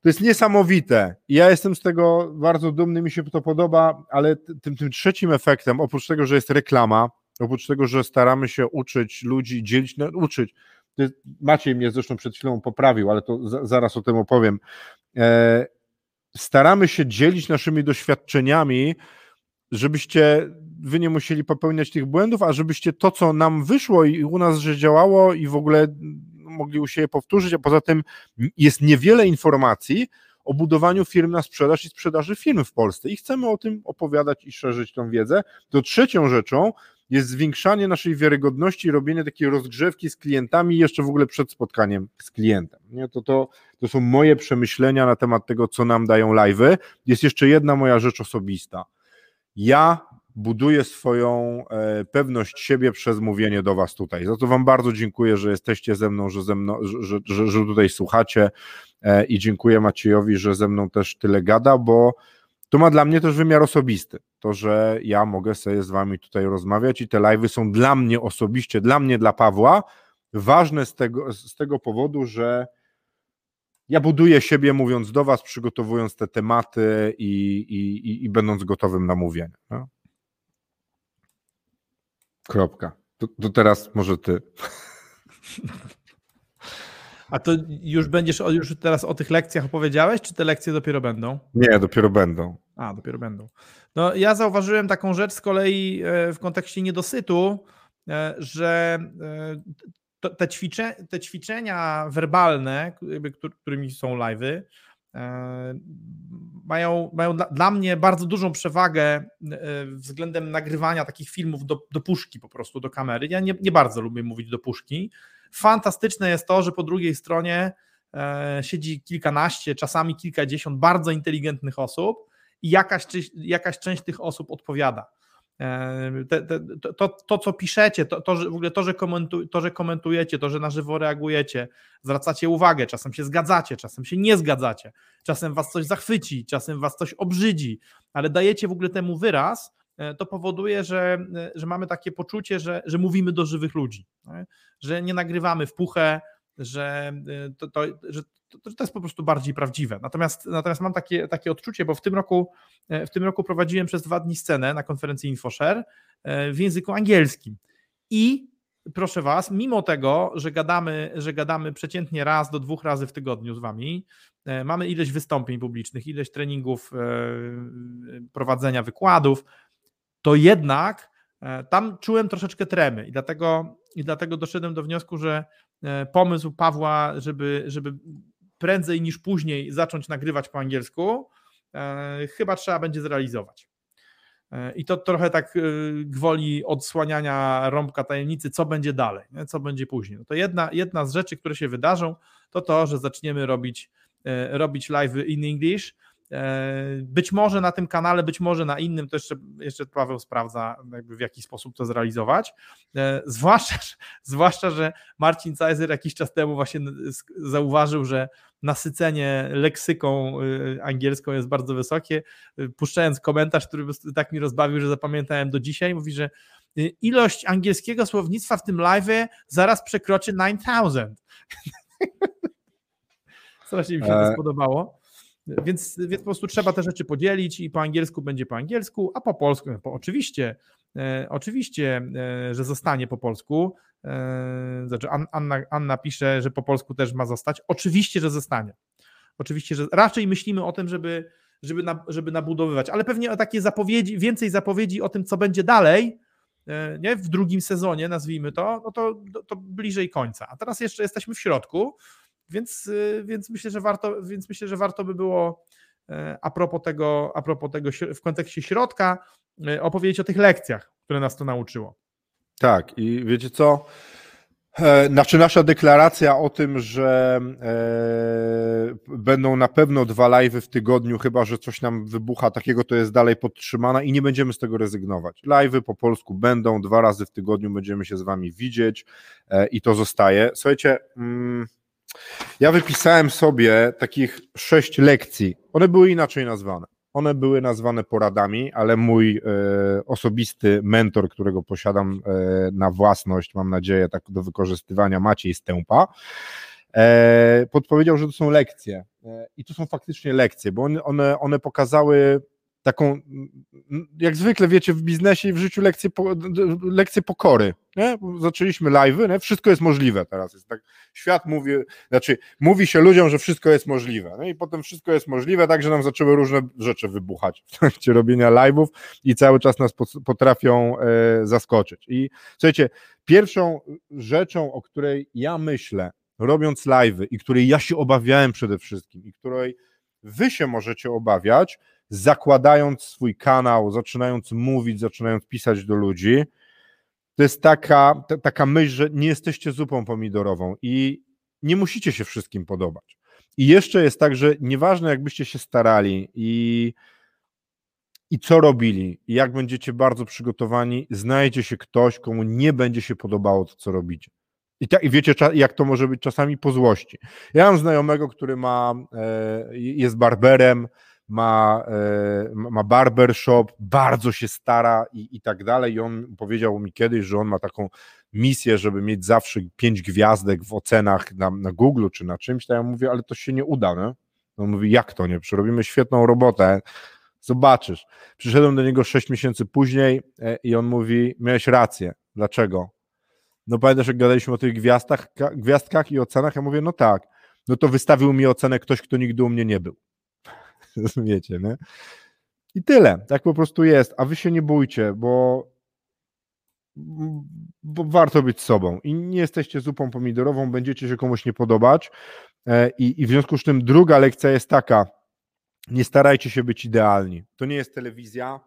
To jest niesamowite. Ja jestem z tego bardzo dumny, mi się to podoba, ale tym, tym trzecim efektem, oprócz tego, że jest reklama, oprócz tego, że staramy się uczyć ludzi, dzielić, no, uczyć, ty, Maciej mnie zresztą przed chwilą poprawił, ale to za, zaraz o tym opowiem, e, staramy się dzielić naszymi doświadczeniami, żebyście wy nie musieli popełniać tych błędów, a żebyście to, co nam wyszło i u nas, że działało i w ogóle mogli u siebie powtórzyć, a poza tym jest niewiele informacji o budowaniu firm na sprzedaż i sprzedaży firm w Polsce i chcemy o tym opowiadać i szerzyć tą wiedzę. To trzecią rzeczą jest zwiększanie naszej wiarygodności i robienie takiej rozgrzewki z klientami jeszcze w ogóle przed spotkaniem z klientem. Nie, to, to, to są moje przemyślenia na temat tego, co nam dają live'y. Jest jeszcze jedna moja rzecz osobista. Ja buduję swoją pewność siebie przez mówienie do was tutaj. Za to wam bardzo dziękuję, że jesteście ze mną, że, ze mną, że, że, że tutaj słuchacie i dziękuję Maciejowi, że ze mną też tyle gada, bo to ma dla mnie też wymiar osobisty. To, że ja mogę sobie z wami tutaj rozmawiać i te live'y są dla mnie osobiście, dla mnie, dla Pawła ważne z tego, z tego powodu, że ja buduję siebie mówiąc do was, przygotowując te tematy i, i, i, i będąc gotowym na mówienie. No? Kropka. To, to teraz może ty. A to już będziesz, już teraz o tych lekcjach opowiedziałeś, czy te lekcje dopiero będą? Nie, dopiero będą. A, dopiero będą. No, ja zauważyłem taką rzecz z kolei w kontekście niedosytu, że te, ćwicze, te ćwiczenia werbalne, którymi są live'y, mają, mają dla, dla mnie bardzo dużą przewagę względem nagrywania takich filmów do, do puszki, po prostu do kamery. Ja nie, nie bardzo lubię mówić do puszki. Fantastyczne jest to, że po drugiej stronie siedzi kilkanaście, czasami kilkadziesiąt bardzo inteligentnych osób i jakaś, jakaś część tych osób odpowiada. Te, te, to, to, co piszecie, to, to, że, w ogóle to że, komentuj, to, że komentujecie, to, że na żywo reagujecie, zwracacie uwagę, czasem się zgadzacie, czasem się nie zgadzacie, czasem was coś zachwyci, czasem was coś obrzydzi, ale dajecie w ogóle temu wyraz, to powoduje, że, że mamy takie poczucie, że, że mówimy do żywych ludzi, nie? Że nie nagrywamy w puchę, że to, to, że to, to jest po prostu bardziej prawdziwe. Natomiast, natomiast mam takie, takie odczucie, bo w tym, roku, w tym roku prowadziłem przez dwa dni scenę na konferencji InfoShare w języku angielskim i proszę was, mimo tego, że gadamy, że gadamy przeciętnie raz do dwóch razy w tygodniu z wami, mamy ileś wystąpień publicznych, ileś treningów, prowadzenia wykładów, to jednak tam czułem troszeczkę tremy i dlatego, i dlatego doszedłem do wniosku, że pomysł Pawła, żeby, żeby prędzej niż później zacząć nagrywać po angielsku, e, chyba trzeba będzie zrealizować. E, I to trochę tak e, gwoli odsłaniania rąbka tajemnicy, co będzie dalej, nie? Co będzie później. No to jedna, jedna z rzeczy, które się wydarzą, to to, że zaczniemy robić, e, robić live in English. E, być może na tym kanale, być może na innym, to jeszcze, jeszcze Paweł sprawdza, jakby w jaki sposób to zrealizować. E, zwłaszcza, zwłaszcza, że Marcin Cajzer jakiś czas temu właśnie zauważył, że nasycenie leksyką angielską jest bardzo wysokie, puszczając komentarz, który tak mi rozbawił, że zapamiętałem do dzisiaj, mówi, że ilość angielskiego słownictwa w tym live'ie zaraz przekroczy dziewięć tysięcy. Strasznie mi się to spodobało. Więc, więc po prostu trzeba te rzeczy podzielić i po angielsku będzie po angielsku, a po polsku, po, oczywiście, e, oczywiście, e, że zostanie po polsku. E, znaczy An, Anna, Anna pisze, że po polsku też ma zostać. Oczywiście, że zostanie. Oczywiście, że raczej myślimy o tym, żeby, żeby, na, żeby nabudowywać, ale pewnie o takie zapowiedzi, więcej zapowiedzi o tym, co będzie dalej, e, nie? W drugim sezonie, nazwijmy to, no to, to bliżej końca. A teraz jeszcze jesteśmy w środku. Więc, więc, myślę, że warto, więc myślę, że warto by było a propos tego, a propos tego w kontekście środka opowiedzieć o tych lekcjach, które nas to nauczyło. Tak i wiecie co, znaczy nasza deklaracja o tym, że będą na pewno dwa live'y w tygodniu, chyba że coś nam wybucha takiego, to jest dalej podtrzymana i nie będziemy z tego rezygnować. Live'y po polsku będą, dwa razy w tygodniu będziemy się z wami widzieć i to zostaje. Słuchajcie... Ja wypisałem sobie takich sześć lekcji, one były inaczej nazwane, one były nazwane poradami, ale mój e, osobisty mentor, którego posiadam e, na własność, mam nadzieję tak do wykorzystywania, Maciej Stępa, e, podpowiedział, że to są lekcje e, i to są faktycznie lekcje, bo on, one, one pokazały taką, jak zwykle wiecie w biznesie i w życiu lekcję, po, lekcję pokory, nie? Zaczęliśmy live'y, nie? Wszystko jest możliwe teraz, jest tak, świat mówi, znaczy mówi się ludziom, że wszystko jest możliwe, nie? I potem wszystko jest możliwe, tak że nam zaczęły różne rzeczy wybuchać w trakcie robienia live'ów i cały czas nas potrafią e, zaskoczyć i słuchajcie, pierwszą rzeczą, o której ja myślę, robiąc live'y i której ja się obawiałem przede wszystkim i której wy się możecie obawiać, zakładając swój kanał, zaczynając mówić, zaczynając pisać do ludzi, to jest taka, t- taka myśl, że nie jesteście zupą pomidorową i nie musicie się wszystkim podobać. I jeszcze jest tak, że nieważne jakbyście się starali i, i co robili, i jak będziecie bardzo przygotowani, znajdzie się ktoś, komu nie będzie się podobało to, co robicie. I, tak, i wiecie, jak to może być czasami po złości. Ja mam znajomego, który ma, jest barberem, ma, ma barbershop, bardzo się stara i, i tak dalej i on powiedział mi kiedyś, że on ma taką misję, żeby mieć zawsze pięć gwiazdek w ocenach na, na Google czy na czymś, to ja mówię, ale to się nie uda, nie? On mówi, jak to nie? Przerobimy świetną robotę, zobaczysz. Przyszedłem do niego sześć miesięcy później i on mówi, miałeś rację, dlaczego? No pamiętasz, jak gadaliśmy o tych gwiazdkach, gwiazdkach i ocenach, ja mówię, no tak, no to wystawił mi ocenę ktoś, kto nigdy u mnie nie był. Rozumiecie, nie? I tyle, tak po prostu jest, a wy się nie bójcie, bo, bo warto być sobą i nie jesteście zupą pomidorową, będziecie się komuś nie podobać, I, i w związku z tym druga lekcja jest taka: nie starajcie się być idealni. To nie jest telewizja.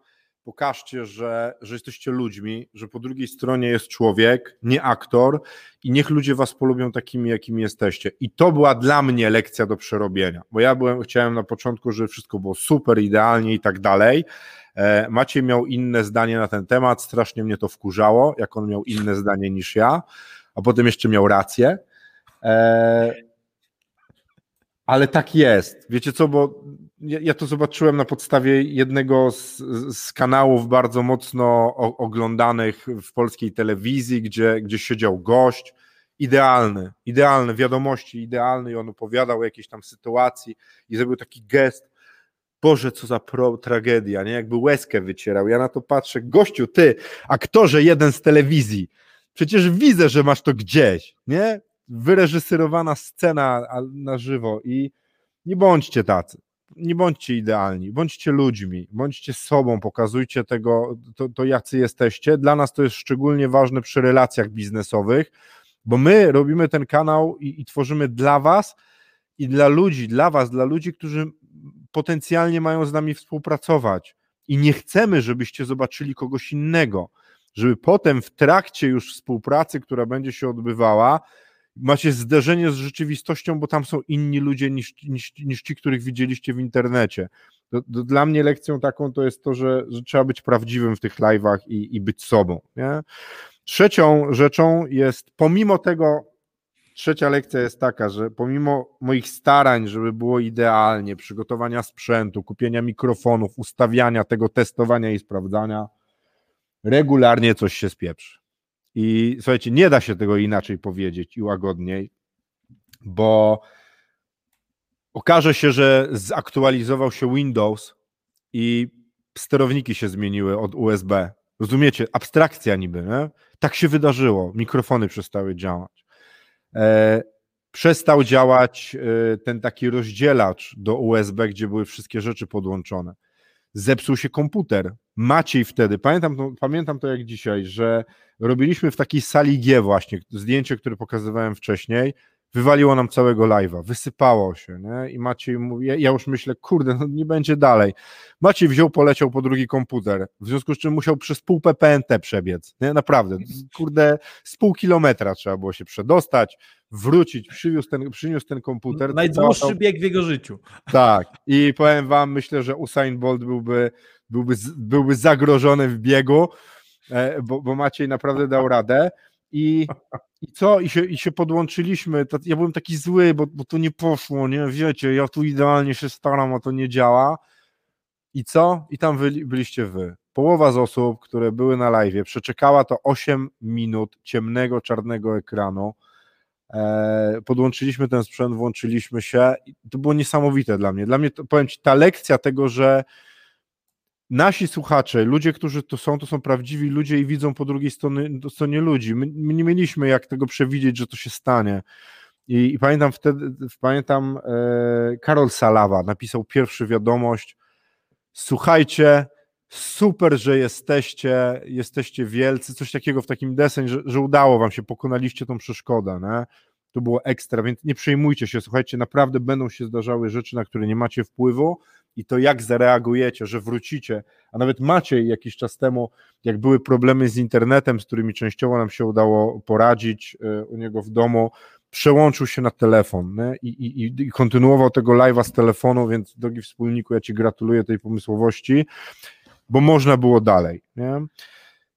Pokażcie, że, że jesteście ludźmi, że po drugiej stronie jest człowiek, nie aktor, i niech ludzie was polubią takimi, jakimi jesteście. I to była dla mnie lekcja do przerobienia, bo ja byłem, chciałem na początku, żeby wszystko było super, idealnie i tak dalej. Maciej miał inne zdanie na ten temat, strasznie mnie to wkurzało, jak on miał inne zdanie niż ja, a potem jeszcze miał rację. E... Ale tak jest. Wiecie co, bo ja, ja to zobaczyłem na podstawie jednego z, z kanałów bardzo mocno o, oglądanych w polskiej telewizji, gdzie, gdzie siedział gość, idealny, idealny, wiadomości idealny, i on opowiadał o jakiejś tam sytuacji i zrobił taki gest: Boże, co za pro, tragedia, nie? Jakby łezkę wycierał. Ja na to patrzę: gościu, ty, aktorze jeden z telewizji, przecież widzę, że masz to gdzieś, nie? Wyreżyserowana scena na żywo. I nie bądźcie tacy, nie bądźcie idealni, bądźcie ludźmi, bądźcie sobą, pokazujcie tego, to, to jacy jesteście. Dla nas to jest szczególnie ważne przy relacjach biznesowych, bo my robimy ten kanał i, i tworzymy dla was i dla ludzi, dla was, dla ludzi, którzy potencjalnie mają z nami współpracować, i nie chcemy, żebyście zobaczyli kogoś innego, żeby potem w trakcie już współpracy, która będzie się odbywała, macie zderzenie z rzeczywistością, bo tam są inni ludzie niż, niż, niż ci, których widzieliście w internecie. To, to dla mnie lekcją taką to jest to, że, że trzeba być prawdziwym w tych live'ach i, i być sobą, nie? Trzecią rzeczą jest, pomimo tego, trzecia lekcja jest taka, że pomimo moich starań, żeby było idealnie, przygotowania sprzętu, kupienia mikrofonów, ustawiania tego, testowania i sprawdzania, regularnie coś się spieprzy. I słuchajcie, nie da się tego inaczej powiedzieć i łagodniej, bo okaże się, że zaktualizował się Windows i sterowniki się zmieniły od U S B. Rozumiecie? Abstrakcja niby, nie? Tak się wydarzyło. Mikrofony przestały działać. E, przestał działać e, ten taki rozdzielacz do U S B, gdzie były wszystkie rzeczy podłączone. Zepsuł się komputer. Maciej wtedy, pamiętam to, pamiętam to jak dzisiaj, że robiliśmy w takiej sali G właśnie, zdjęcie, które pokazywałem wcześniej, wywaliło nam całego live'a, wysypało się, nie? I Maciej mówi, ja już myślę, kurde, no nie będzie dalej. Maciej wziął, poleciał po drugi komputer, w związku z czym musiał przez pół P P N T przebiec, nie? Naprawdę, kurde, z pół kilometra trzeba było się przedostać, wrócić, przywiózł ten, przyniósł ten komputer. Najdłuższy to... bieg w jego życiu. Tak, i powiem wam, myślę, że Usain Bolt byłby, byłby, byłby zagrożony w biegu, bo, bo Maciej naprawdę dał radę. I, i co? I się, i się podłączyliśmy. Ja byłem taki zły, bo, bo to nie poszło, nie? Wiecie, ja tu idealnie się staram, a to nie działa. I co? I tam wy, byliście wy. Połowa z osób, które były na live, przeczekała to osiem minut ciemnego, czarnego ekranu. Podłączyliśmy ten sprzęt, włączyliśmy się i to było niesamowite dla mnie. Dla mnie, to, powiem ci, ta lekcja tego, że nasi słuchacze, ludzie, którzy tu są, to są prawdziwi ludzie i widzą po drugiej stronie, stronie ludzi. My, my nie mieliśmy jak tego przewidzieć, że to się stanie. I, i pamiętam wtedy, pamiętam e, Karol Salawa napisał pierwszy wiadomość: słuchajcie, super, że jesteście, jesteście wielcy, coś takiego w takim deseń, że, że udało wam się, pokonaliście tą przeszkodę, nie? To było ekstra, więc nie przejmujcie się, słuchajcie, naprawdę będą się zdarzały rzeczy, na które nie macie wpływu, i to jak zareagujecie, że wrócicie, a nawet Maciej jakiś czas temu, jak były problemy z internetem, z którymi częściowo nam się udało poradzić u niego w domu, przełączył się na telefon, nie? I, i, i kontynuował tego live'a z telefonu, więc drogi wspólniku, ja ci gratuluję tej pomysłowości, bo można było dalej, nie?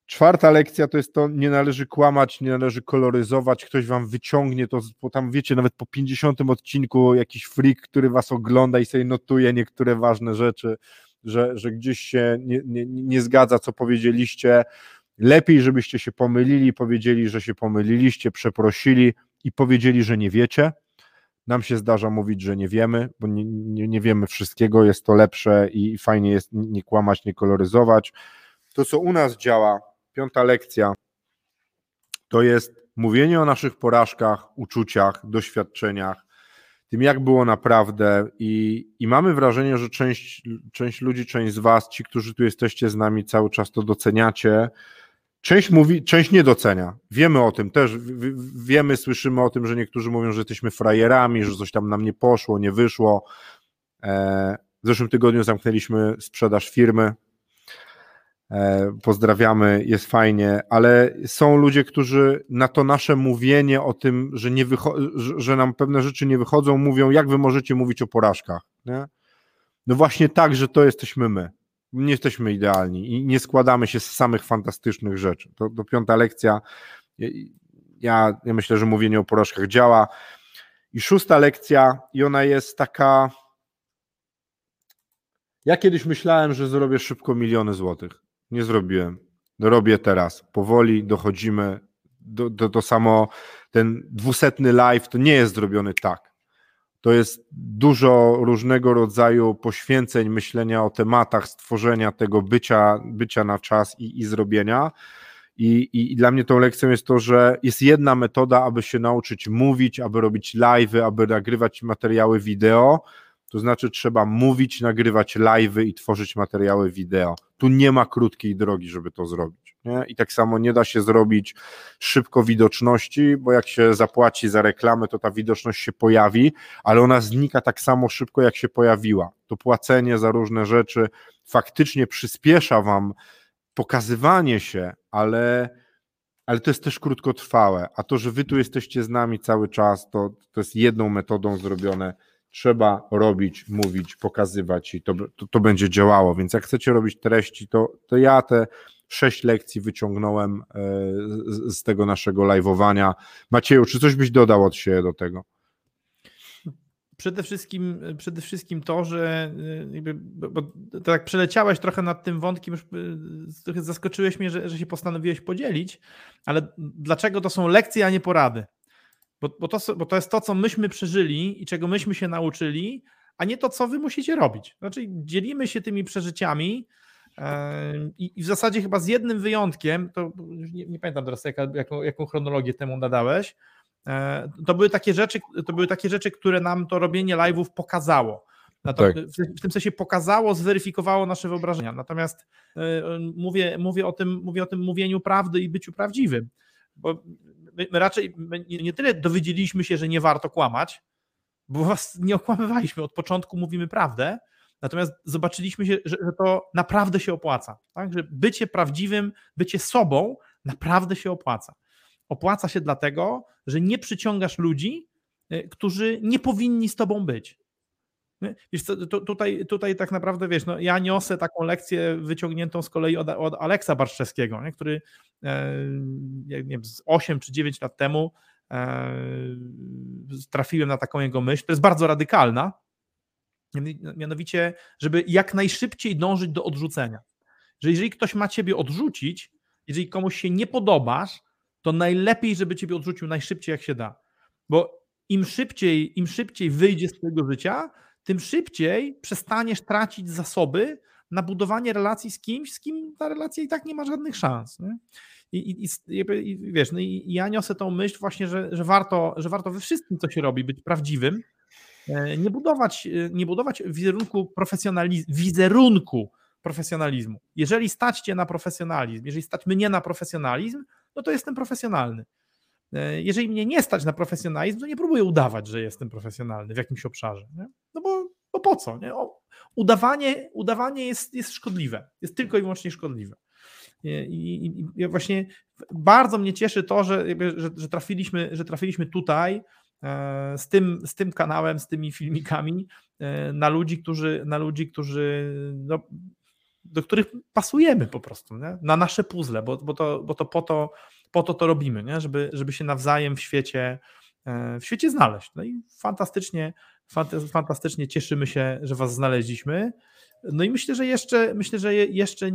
Czwarta lekcja to jest to, nie należy kłamać, nie należy koloryzować, ktoś wam wyciągnie to, bo tam wiecie, nawet po pięćdziesiątym odcinku jakiś freak, który was ogląda i sobie notuje niektóre ważne rzeczy, że, że gdzieś się nie, nie, nie zgadza, co powiedzieliście. Lepiej, żebyście się pomylili, powiedzieli, że się pomyliliście, przeprosili i powiedzieli, że nie wiecie. Nam się zdarza mówić, że nie wiemy, bo nie, nie, nie wiemy wszystkiego, jest to lepsze i fajnie jest nie kłamać, nie koloryzować. To, co u nas działa, piąta lekcja, to jest mówienie o naszych porażkach, uczuciach, doświadczeniach, tym jak było naprawdę, i, i mamy wrażenie, że część, część ludzi, część z was, ci, którzy tu jesteście z nami cały czas, to doceniacie, Część mówi, część nie docenia. Wiemy o tym też, wiemy, słyszymy o tym, że niektórzy mówią, że jesteśmy frajerami, że coś tam nam nie poszło, nie wyszło. W zeszłym tygodniu zamknęliśmy sprzedaż firmy. Pozdrawiamy, jest fajnie, ale są ludzie, którzy na to nasze mówienie o tym, że, nie wycho- że nam pewne rzeczy nie wychodzą, mówią, jak wy możecie mówić o porażkach, nie? No właśnie tak, że to jesteśmy my. Nie jesteśmy idealni i nie składamy się z samych fantastycznych rzeczy. To, to piąta lekcja. Ja, ja myślę, że mówienie o porażkach działa. I szósta lekcja, i ona jest taka... Ja kiedyś myślałem, że zrobię szybko miliony złotych. Nie zrobiłem. Robię teraz. Powoli dochodzimy. Do, do, to samo, ten dwusetny live to nie jest zrobiony tak. To jest dużo różnego rodzaju poświęceń, myślenia o tematach, stworzenia tego bycia, bycia na czas i, i zrobienia. I, i, I dla mnie tą lekcją jest to, że jest jedna metoda, aby się nauczyć mówić, aby robić live'y, aby nagrywać materiały wideo. To znaczy trzeba mówić, nagrywać live'y i tworzyć materiały wideo. Tu nie ma krótkiej drogi, żeby to zrobić, nie? I tak samo nie da się zrobić szybko widoczności, bo jak się zapłaci za reklamę, to ta widoczność się pojawi, ale ona znika tak samo szybko, jak się pojawiła. To płacenie za różne rzeczy faktycznie przyspiesza wam pokazywanie się, ale, ale to jest też krótkotrwałe, a to, że wy tu jesteście z nami cały czas, to, to jest jedną metodą zrobione. Trzeba robić, mówić, pokazywać i to, to, to będzie działało, więc jak chcecie robić treści, to, to ja te sześć lekcji wyciągnąłem z, z tego naszego live'owania. Macieju, czy coś byś dodał od siebie do tego? Przede wszystkim, przede wszystkim to, że jakby, bo tak przeleciałeś trochę nad tym wątkiem, już trochę zaskoczyłeś mnie, że, że się postanowiłeś podzielić, ale dlaczego to są lekcje, a nie porady? Bo, bo, to, bo to jest to, co myśmy przeżyli i czego myśmy się nauczyli, a nie to, co wy musicie robić. Znaczy dzielimy się tymi przeżyciami yy, i w zasadzie chyba z jednym wyjątkiem, to już nie, nie pamiętam teraz, jaka, jaką, jaką chronologię temu nadałeś, yy, to, były takie rzeczy, to były takie rzeczy, które nam to robienie live'ów pokazało. Tak. W tym sensie pokazało, zweryfikowało nasze wyobrażenia. Natomiast yy, mówię, mówię, o tym, mówię o tym mówieniu prawdy i byciu prawdziwym. Bo my, my raczej my nie tyle dowiedzieliśmy się, że nie warto kłamać, bo was nie okłamywaliśmy, od początku mówimy prawdę, natomiast zobaczyliśmy, się, że, że to naprawdę się opłaca, tak? Że bycie prawdziwym, bycie sobą naprawdę się opłaca. Opłaca się dlatego, że nie przyciągasz ludzi, którzy nie powinni z tobą być. Wiesz co, tu, tutaj, tutaj tak naprawdę wiesz, no, ja niosę taką lekcję wyciągniętą z kolei od, od Aleksa Barszczewskiego, nie? Który e, nie wiem, z osiem czy dziewięć lat temu e, trafiłem na taką jego myśl, która jest bardzo radykalna, mianowicie, żeby jak najszybciej dążyć do odrzucenia. Że jeżeli ktoś ma ciebie odrzucić, jeżeli komuś się nie podobasz, to najlepiej, żeby ciebie odrzucił najszybciej jak się da, bo im szybciej, im szybciej wyjdzie z twojego życia, tym szybciej przestaniesz tracić zasoby na budowanie relacji z kimś, z kim ta relacja i tak nie ma żadnych szans. Nie? I, i, i, i, wiesz, no i ja niosę tą myśl właśnie, że, że, warto, że warto we wszystkim, co się robi, być prawdziwym, nie budować, nie budować wizerunku, profesjonaliz- wizerunku profesjonalizmu. Jeżeli stać cię na profesjonalizm, jeżeli stać mnie na profesjonalizm, no to jestem profesjonalny. Jeżeli mnie nie stać na profesjonalizm, to nie próbuję udawać, że jestem profesjonalny w jakimś obszarze. Nie? No bo, bo po co? Nie? O, udawanie udawanie jest, jest szkodliwe. Jest tylko i wyłącznie szkodliwe. I, i, i właśnie bardzo mnie cieszy to, że, że, że, trafiliśmy, że trafiliśmy tutaj e, z, tym, z tym kanałem, z tymi filmikami e, na ludzi, którzy, na ludzi, którzy no, do których pasujemy po prostu, nie? Na nasze puzzle, bo, bo, to, bo to po to Po to to robimy, nie? Żeby, żeby się nawzajem w świecie, w świecie znaleźć. No i fantastycznie, fantastycznie cieszymy się, że was znaleźliśmy. No i myślę, że jeszcze, myślę, że jeszcze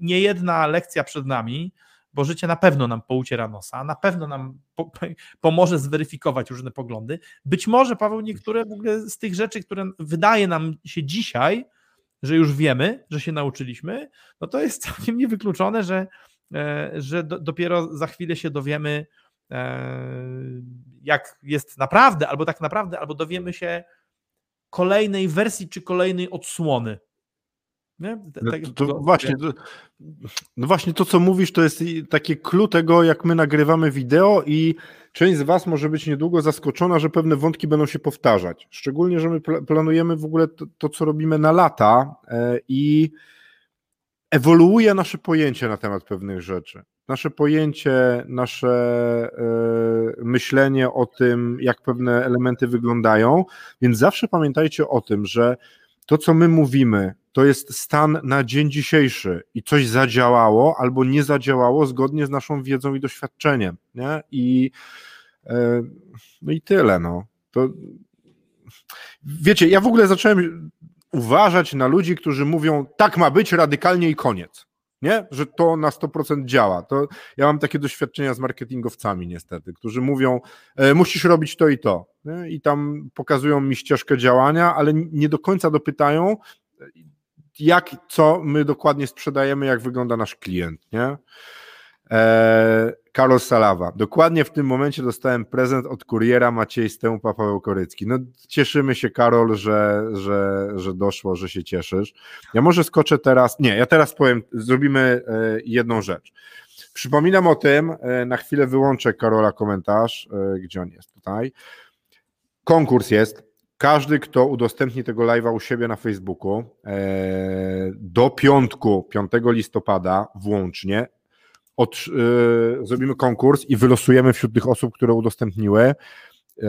nie jedna lekcja przed nami, bo życie na pewno nam pouciera nosa, na pewno nam po, pomoże zweryfikować różne poglądy. Być może, Paweł, niektóre w ogóle z tych rzeczy, które wydaje nam się dzisiaj, że już wiemy, że się nauczyliśmy, no to jest całkiem niewykluczone, że że do, dopiero za chwilę się dowiemy, jak jest naprawdę, albo tak naprawdę, albo dowiemy się kolejnej wersji, czy kolejnej odsłony Nie? Tak, no to, to właśnie, to, no właśnie to, co mówisz, to jest takie clue tego, jak my nagrywamy wideo i część z was może być niedługo zaskoczona, że pewne wątki będą się powtarzać. Szczególnie, że my planujemy w ogóle to, to co robimy na lata i ewoluuje nasze pojęcie na temat pewnych rzeczy. Nasze pojęcie, nasze myślenie o tym, jak pewne elementy wyglądają, więc zawsze pamiętajcie o tym, że to, co my mówimy, to jest stan na dzień dzisiejszy i coś zadziałało albo nie zadziałało zgodnie z naszą wiedzą i doświadczeniem. Nie? I, no i tyle. No. To, wiecie, ja w ogóle zacząłem uważać na ludzi, którzy mówią, tak ma być radykalnie i koniec. Nie? Że to na sto procent działa. To ja mam takie doświadczenia z marketingowcami niestety, którzy mówią, e, musisz robić to i to. Nie? I tam pokazują mi ścieżkę działania, ale nie do końca dopytają, jak, co my dokładnie sprzedajemy, jak wygląda nasz klient. Nie? E, Karol Salawa. Dokładnie w tym momencie dostałem prezent od kuriera Maciej Stępa, Paweł Korycki. No, cieszymy się, Karol, że, że, że doszło, że się cieszysz. Ja może skoczę teraz... Nie, ja teraz powiem, zrobimy e, jedną rzecz. Przypominam o tym, e, na chwilę wyłączę Karola komentarz, e, gdzie on jest tutaj. Konkurs jest. Każdy, kto udostępni tego live'a u siebie na Facebooku e, do piątku, piątego listopada włącznie, od, y, zrobimy konkurs i wylosujemy wśród tych osób, które udostępniły y,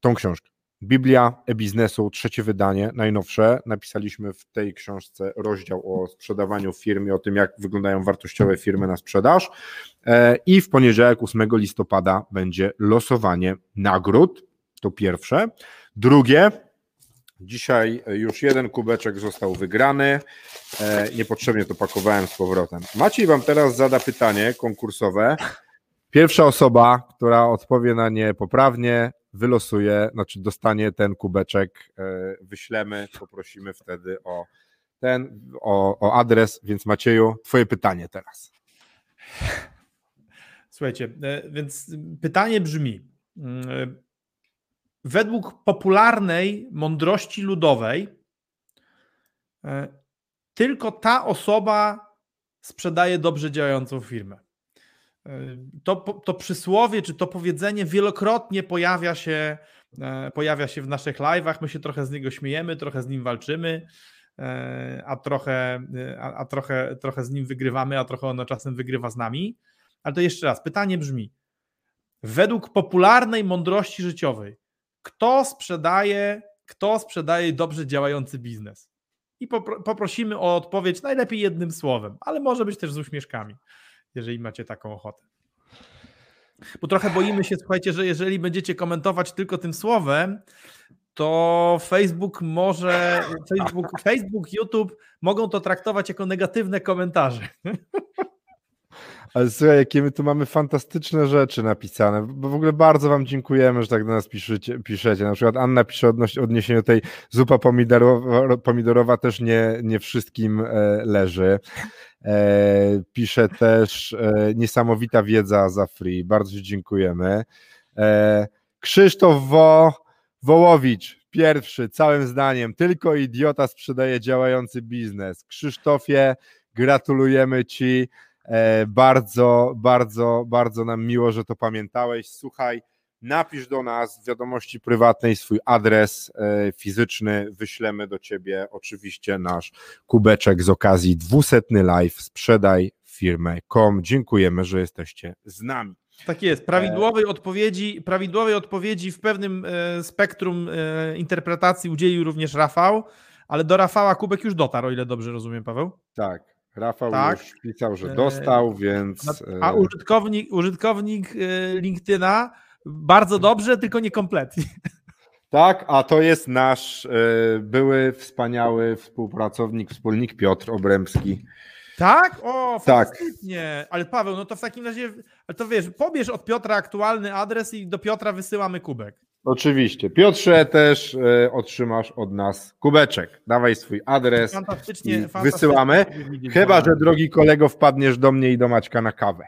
tą książkę. Biblia e-biznesu, trzecie wydanie, najnowsze. Napisaliśmy w tej książce rozdział o sprzedawaniu firm i o tym, jak wyglądają wartościowe firmy na sprzedaż. Y, I w poniedziałek, ósmego listopada będzie losowanie nagród. To pierwsze. Drugie, dzisiaj już jeden kubeczek został wygrany. E, niepotrzebnie to pakowałem z powrotem. Maciej wam teraz zada pytanie konkursowe. Pierwsza osoba, która odpowie na nie poprawnie, wylosuje, znaczy dostanie ten kubeczek, e, wyślemy, poprosimy wtedy o ten, o, o adres. Więc Macieju, twoje pytanie teraz. Słuchajcie, więc pytanie brzmi... Według popularnej mądrości ludowej tylko ta osoba sprzedaje dobrze działającą firmę. To, to przysłowie czy to powiedzenie wielokrotnie pojawia się, pojawia się w naszych live'ach. My się trochę z niego śmiejemy, trochę z nim walczymy, a trochę, a, a trochę, trochę z nim wygrywamy, a trochę ono czasem wygrywa z nami. Ale to jeszcze raz, pytanie brzmi. Według popularnej mądrości życiowej Kto sprzedaje, kto sprzedaje dobrze działający biznes? I poprosimy o odpowiedź najlepiej jednym słowem, ale może być też z uśmieszkami, jeżeli macie taką ochotę. Bo trochę boimy się, słuchajcie, że jeżeli będziecie komentować tylko tym słowem, to Facebook może, Facebook, Facebook, YouTube mogą to traktować jako negatywne komentarze. Ale słuchaj, jakie my tu mamy fantastyczne rzeczy napisane, bo w ogóle bardzo wam dziękujemy, że tak do nas piszecie, piszecie. Na przykład Anna pisze odnośnie odniesieniu do tej zupa pomidorowa, pomidorowa też nie, nie wszystkim leży. E, pisze też e, niesamowita wiedza za free, bardzo ci dziękujemy. E, Krzysztof Wo, Wołowicz, pierwszy, całym zdaniem, tylko idiota sprzedaje działający biznes. Krzysztofie, gratulujemy ci. E, bardzo, bardzo, bardzo nam miło, że to pamiętałeś. Słuchaj, napisz do nas w wiadomości prywatnej swój adres e, fizyczny, wyślemy do ciebie oczywiście nasz kubeczek z okazji dwusetny live sprzedaj firmę kropka com. Dziękujemy, że jesteście z nami. Tak jest, prawidłowej odpowiedzi, prawidłowej odpowiedzi w pewnym e, spektrum e, interpretacji udzielił również Rafał, ale do Rafała kubek już dotarł, o ile dobrze rozumiem, Paweł? Tak. Rafał tak. już pisał, że dostał, więc... A użytkownik, użytkownik LinkedIna bardzo dobrze, tylko niekompletnie. Tak, a to jest nasz były, wspaniały współpracownik, wspólnik Piotr Obrębski. Tak? O, fantastycznie. Tak. Ale Paweł, no to w takim razie, ale to wiesz, pobierz od Piotra aktualny adres i do Piotra wysyłamy kubek. Oczywiście. Piotrze, też y, otrzymasz od nas kubeczek. Dawaj swój adres fantastycznie, i wysyłamy. Fantastycznie. Chyba, że drogi kolego wpadniesz do mnie i do Maćka na kawę.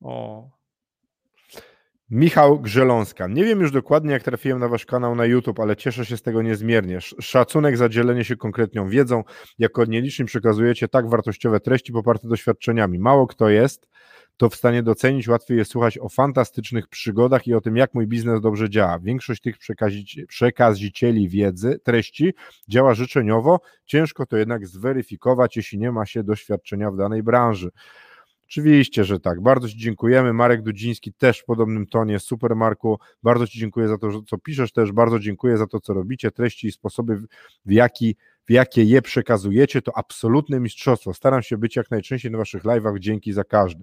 O. Michał Grzeląska. Nie wiem już dokładnie, jak trafiłem na wasz kanał na YouTube, ale cieszę się z tego niezmiernie. Szacunek za dzielenie się konkretną wiedzą. Jako nieliczni przekazujecie tak wartościowe treści poparte doświadczeniami. Mało kto jest to w stanie docenić. Łatwiej jest słuchać o fantastycznych przygodach i o tym, jak mój biznes dobrze działa. Większość tych przekazici- przekazicieli wiedzy, treści działa życzeniowo. Ciężko to jednak zweryfikować, jeśli nie ma się doświadczenia w danej branży. Oczywiście, że tak. Bardzo Ci dziękujemy. Marek Dudziński też w podobnym tonie. Super, Marku. Bardzo Ci dziękuję za to, co piszesz też. Bardzo dziękuję za to, co robicie. Treści i sposoby, w, jaki, w jakie je przekazujecie, to absolutne mistrzostwo. Staram się być jak najczęściej na Waszych live'ach. Dzięki za każdy.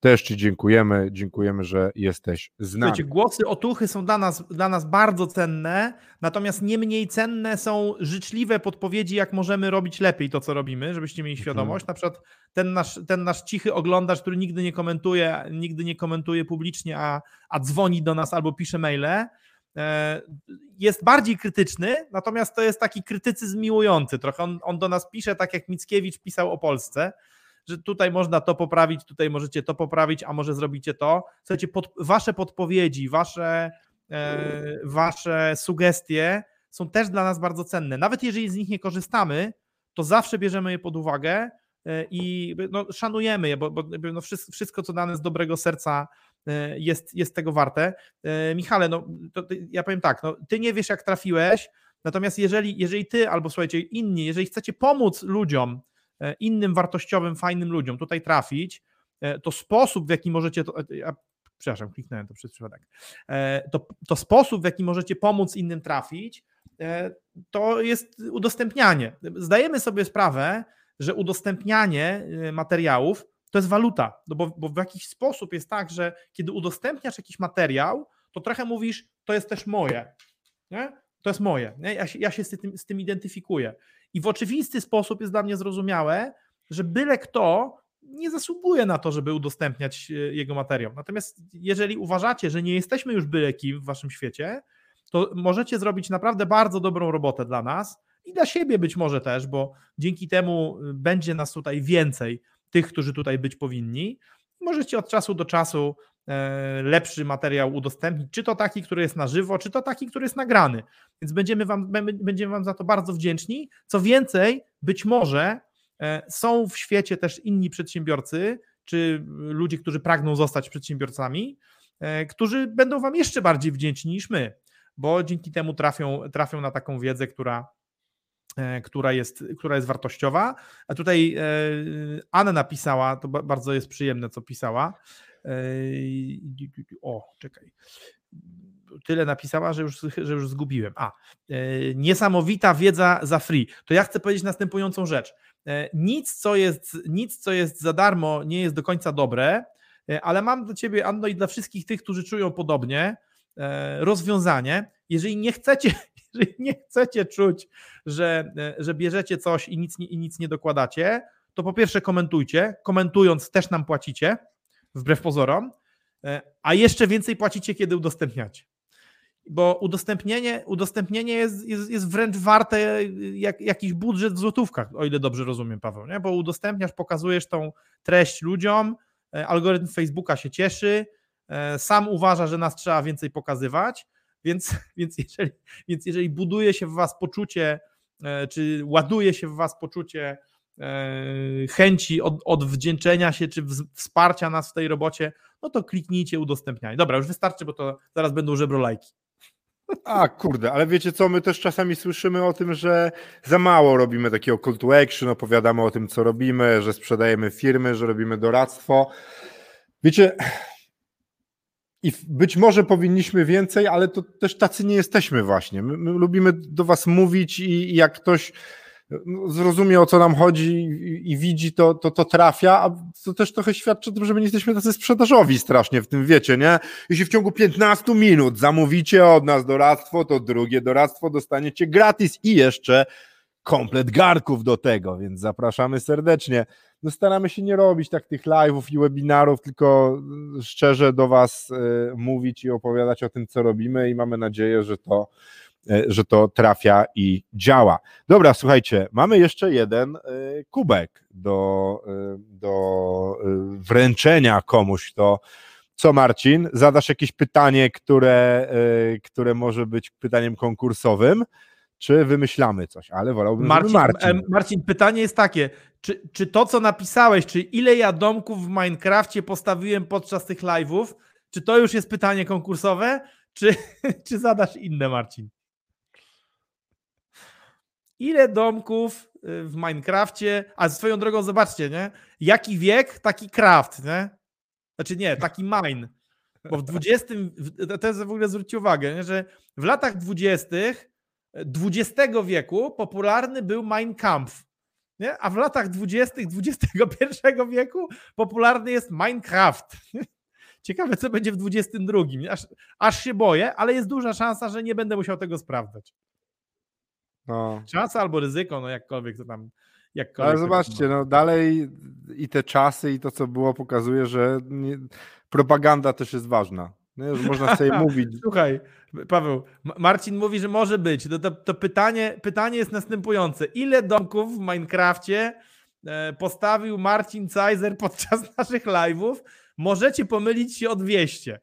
Też Ci dziękujemy. Dziękujemy, że jesteś z nami. Słuchajcie, głosy otuchy są dla nas, dla nas bardzo cenne, natomiast nie mniej cenne są życzliwe podpowiedzi, jak możemy robić lepiej to, co robimy, żebyście mieli świadomość. Na przykład ten nasz, ten nasz cichy oglądacz, który nigdy nie komentuje, nigdy nie komentuje publicznie, a, a dzwoni do nas albo pisze maile, jest bardziej krytyczny, natomiast to jest taki krytycyzm miłujący trochę. On, on do nas pisze tak, jak Mickiewicz pisał o Polsce, że tutaj można to poprawić, tutaj możecie to poprawić, a może zrobicie to. Słuchajcie, pod, wasze podpowiedzi, wasze, e, wasze sugestie są też dla nas bardzo cenne. Nawet jeżeli z nich nie korzystamy, to zawsze bierzemy je pod uwagę i no, szanujemy je, bo, bo no, wszystko, co dane z dobrego serca jest, jest tego warte. E, Michale, no, to ty, ja powiem tak, no, ty nie wiesz, jak trafiłeś, natomiast jeżeli, jeżeli ty albo słuchajcie inni, jeżeli chcecie pomóc ludziom, innym wartościowym, fajnym ludziom tutaj trafić, to sposób, w jaki możecie... To, ja, przepraszam, kliknąłem to przez przypadek. To, to sposób, w jaki możecie pomóc innym trafić, to jest udostępnianie. Zdajemy sobie sprawę, że udostępnianie materiałów to jest waluta, no bo, bo w jakiś sposób jest tak, że kiedy udostępniasz jakiś materiał, to trochę mówisz, to jest też moje, nie? To jest moje, nie? Ja się, ja się z, tym, z tym identyfikuję. I w oczywisty sposób jest dla mnie zrozumiałe, że byle kto nie zasługuje na to, żeby udostępniać jego materiał. Natomiast jeżeli uważacie, że nie jesteśmy już byle kim w waszym świecie, to możecie zrobić naprawdę bardzo dobrą robotę dla nas i dla siebie być może też, bo dzięki temu będzie nas tutaj więcej, tych, którzy tutaj być powinni. Możecie od czasu do czasu lepszy materiał udostępnić, czy to taki, który jest na żywo, czy to taki, który jest nagrany. Więc będziemy wam, będziemy wam za to bardzo wdzięczni. Co więcej, być może są w świecie też inni przedsiębiorcy, czy ludzie, którzy pragną zostać przedsiębiorcami, którzy będą wam jeszcze bardziej wdzięczni niż my, bo dzięki temu trafią, trafią na taką wiedzę, która, która, jest, która jest wartościowa. A tutaj Anna napisała, to bardzo jest przyjemne, co pisała. O, czekaj. Tyle napisała, że już, że już zgubiłem. A, niesamowita wiedza za free. To ja chcę powiedzieć następującą rzecz. Nic, co jest, nic, co jest za darmo, nie jest do końca dobre, ale mam dla ciebie, Anno, i dla wszystkich tych, którzy czują podobnie, rozwiązanie. Jeżeli nie chcecie, jeżeli nie chcecie czuć, że, że bierzecie coś i nic, i nic nie dokładacie, to po pierwsze komentujcie. Komentując też nam płacicie. Wbrew pozorom, a jeszcze więcej płacicie, kiedy udostępniacie. Bo udostępnienie, udostępnienie jest, jest, jest wręcz warte jak, jakiś budżet w złotówkach, o ile dobrze rozumiem, Paweł, nie? Bo udostępniasz, pokazujesz tą treść ludziom, algorytm Facebooka się cieszy, sam uważa, że nas trzeba więcej pokazywać, więc, więc, jeżeli, więc jeżeli buduje się w was poczucie, czy ładuje się w was poczucie chęci od, odwdzięczenia się czy w, wsparcia nas w tej robocie, no to kliknijcie udostępnianie. Dobra, już wystarczy, bo to zaraz będą żebrolajki. A kurde, ale wiecie co, my też czasami słyszymy o tym, że za mało robimy takiego call to action, opowiadamy o tym, co robimy, że sprzedajemy firmy, że robimy doradztwo. Wiecie... I być może powinniśmy więcej, ale to też tacy nie jesteśmy właśnie. My, my lubimy do was mówić i, i jak ktoś zrozumie, o co nam chodzi i, i widzi, to, to, to trafia, a to też trochę świadczy o tym, że my nie jesteśmy tacy sprzedażowi strasznie w tym, wiecie, nie? Jeśli w ciągu piętnastu minut zamówicie od nas doradztwo, to drugie doradztwo dostaniecie gratis i jeszcze komplet garnków do tego, więc zapraszamy serdecznie. No staramy się nie robić tak tych live'ów i webinarów, tylko szczerze do was y, mówić i opowiadać o tym, co robimy i mamy nadzieję, że to że to trafia i działa. Dobra, słuchajcie, mamy jeszcze jeden kubek do, do wręczenia komuś, kto Co, Marcin? Zadasz jakieś pytanie, które, które może być pytaniem konkursowym? Czy wymyślamy coś? Ale wolałbym, Marcin, Marcin. Marcin, pytanie jest takie. Czy, czy to, co napisałeś, czy ile ja domków w Minecrafcie postawiłem podczas tych live'ów, czy to już jest pytanie konkursowe, czy, czy zadasz inne, Marcin? Ile domków w Minecrafcie, a swoją drogą zobaczcie, nie? Jaki wiek, taki craft, nie? Znaczy nie, taki mine. Bo w dwudziestym, teraz w ogóle zwróćcie uwagę, nie? Że w latach dwudziestych, dwudziestego wieku popularny był Mein Kampf, nie? A w latach dwudziestych, dwudziestego pierwszego wieku popularny jest Minecraft. Ciekawe, co będzie w dwudziestym drugim. Aż, aż się boję, ale jest duża szansa, że nie będę musiał tego sprawdzać. No. Szansa albo ryzyko, no jakkolwiek to tam. Jakkolwiek ale zobaczcie, no dalej i te czasy, i to, co było, pokazuje, że nie, propaganda też jest ważna. No, że można sobie mówić. Słuchaj, Paweł, Marcin mówi, że może być. To, to, to pytanie, pytanie jest następujące. Ile domków w Minecrafcie postawił Marcin Cajzer podczas naszych live'ów? Możecie pomylić się o dwieście.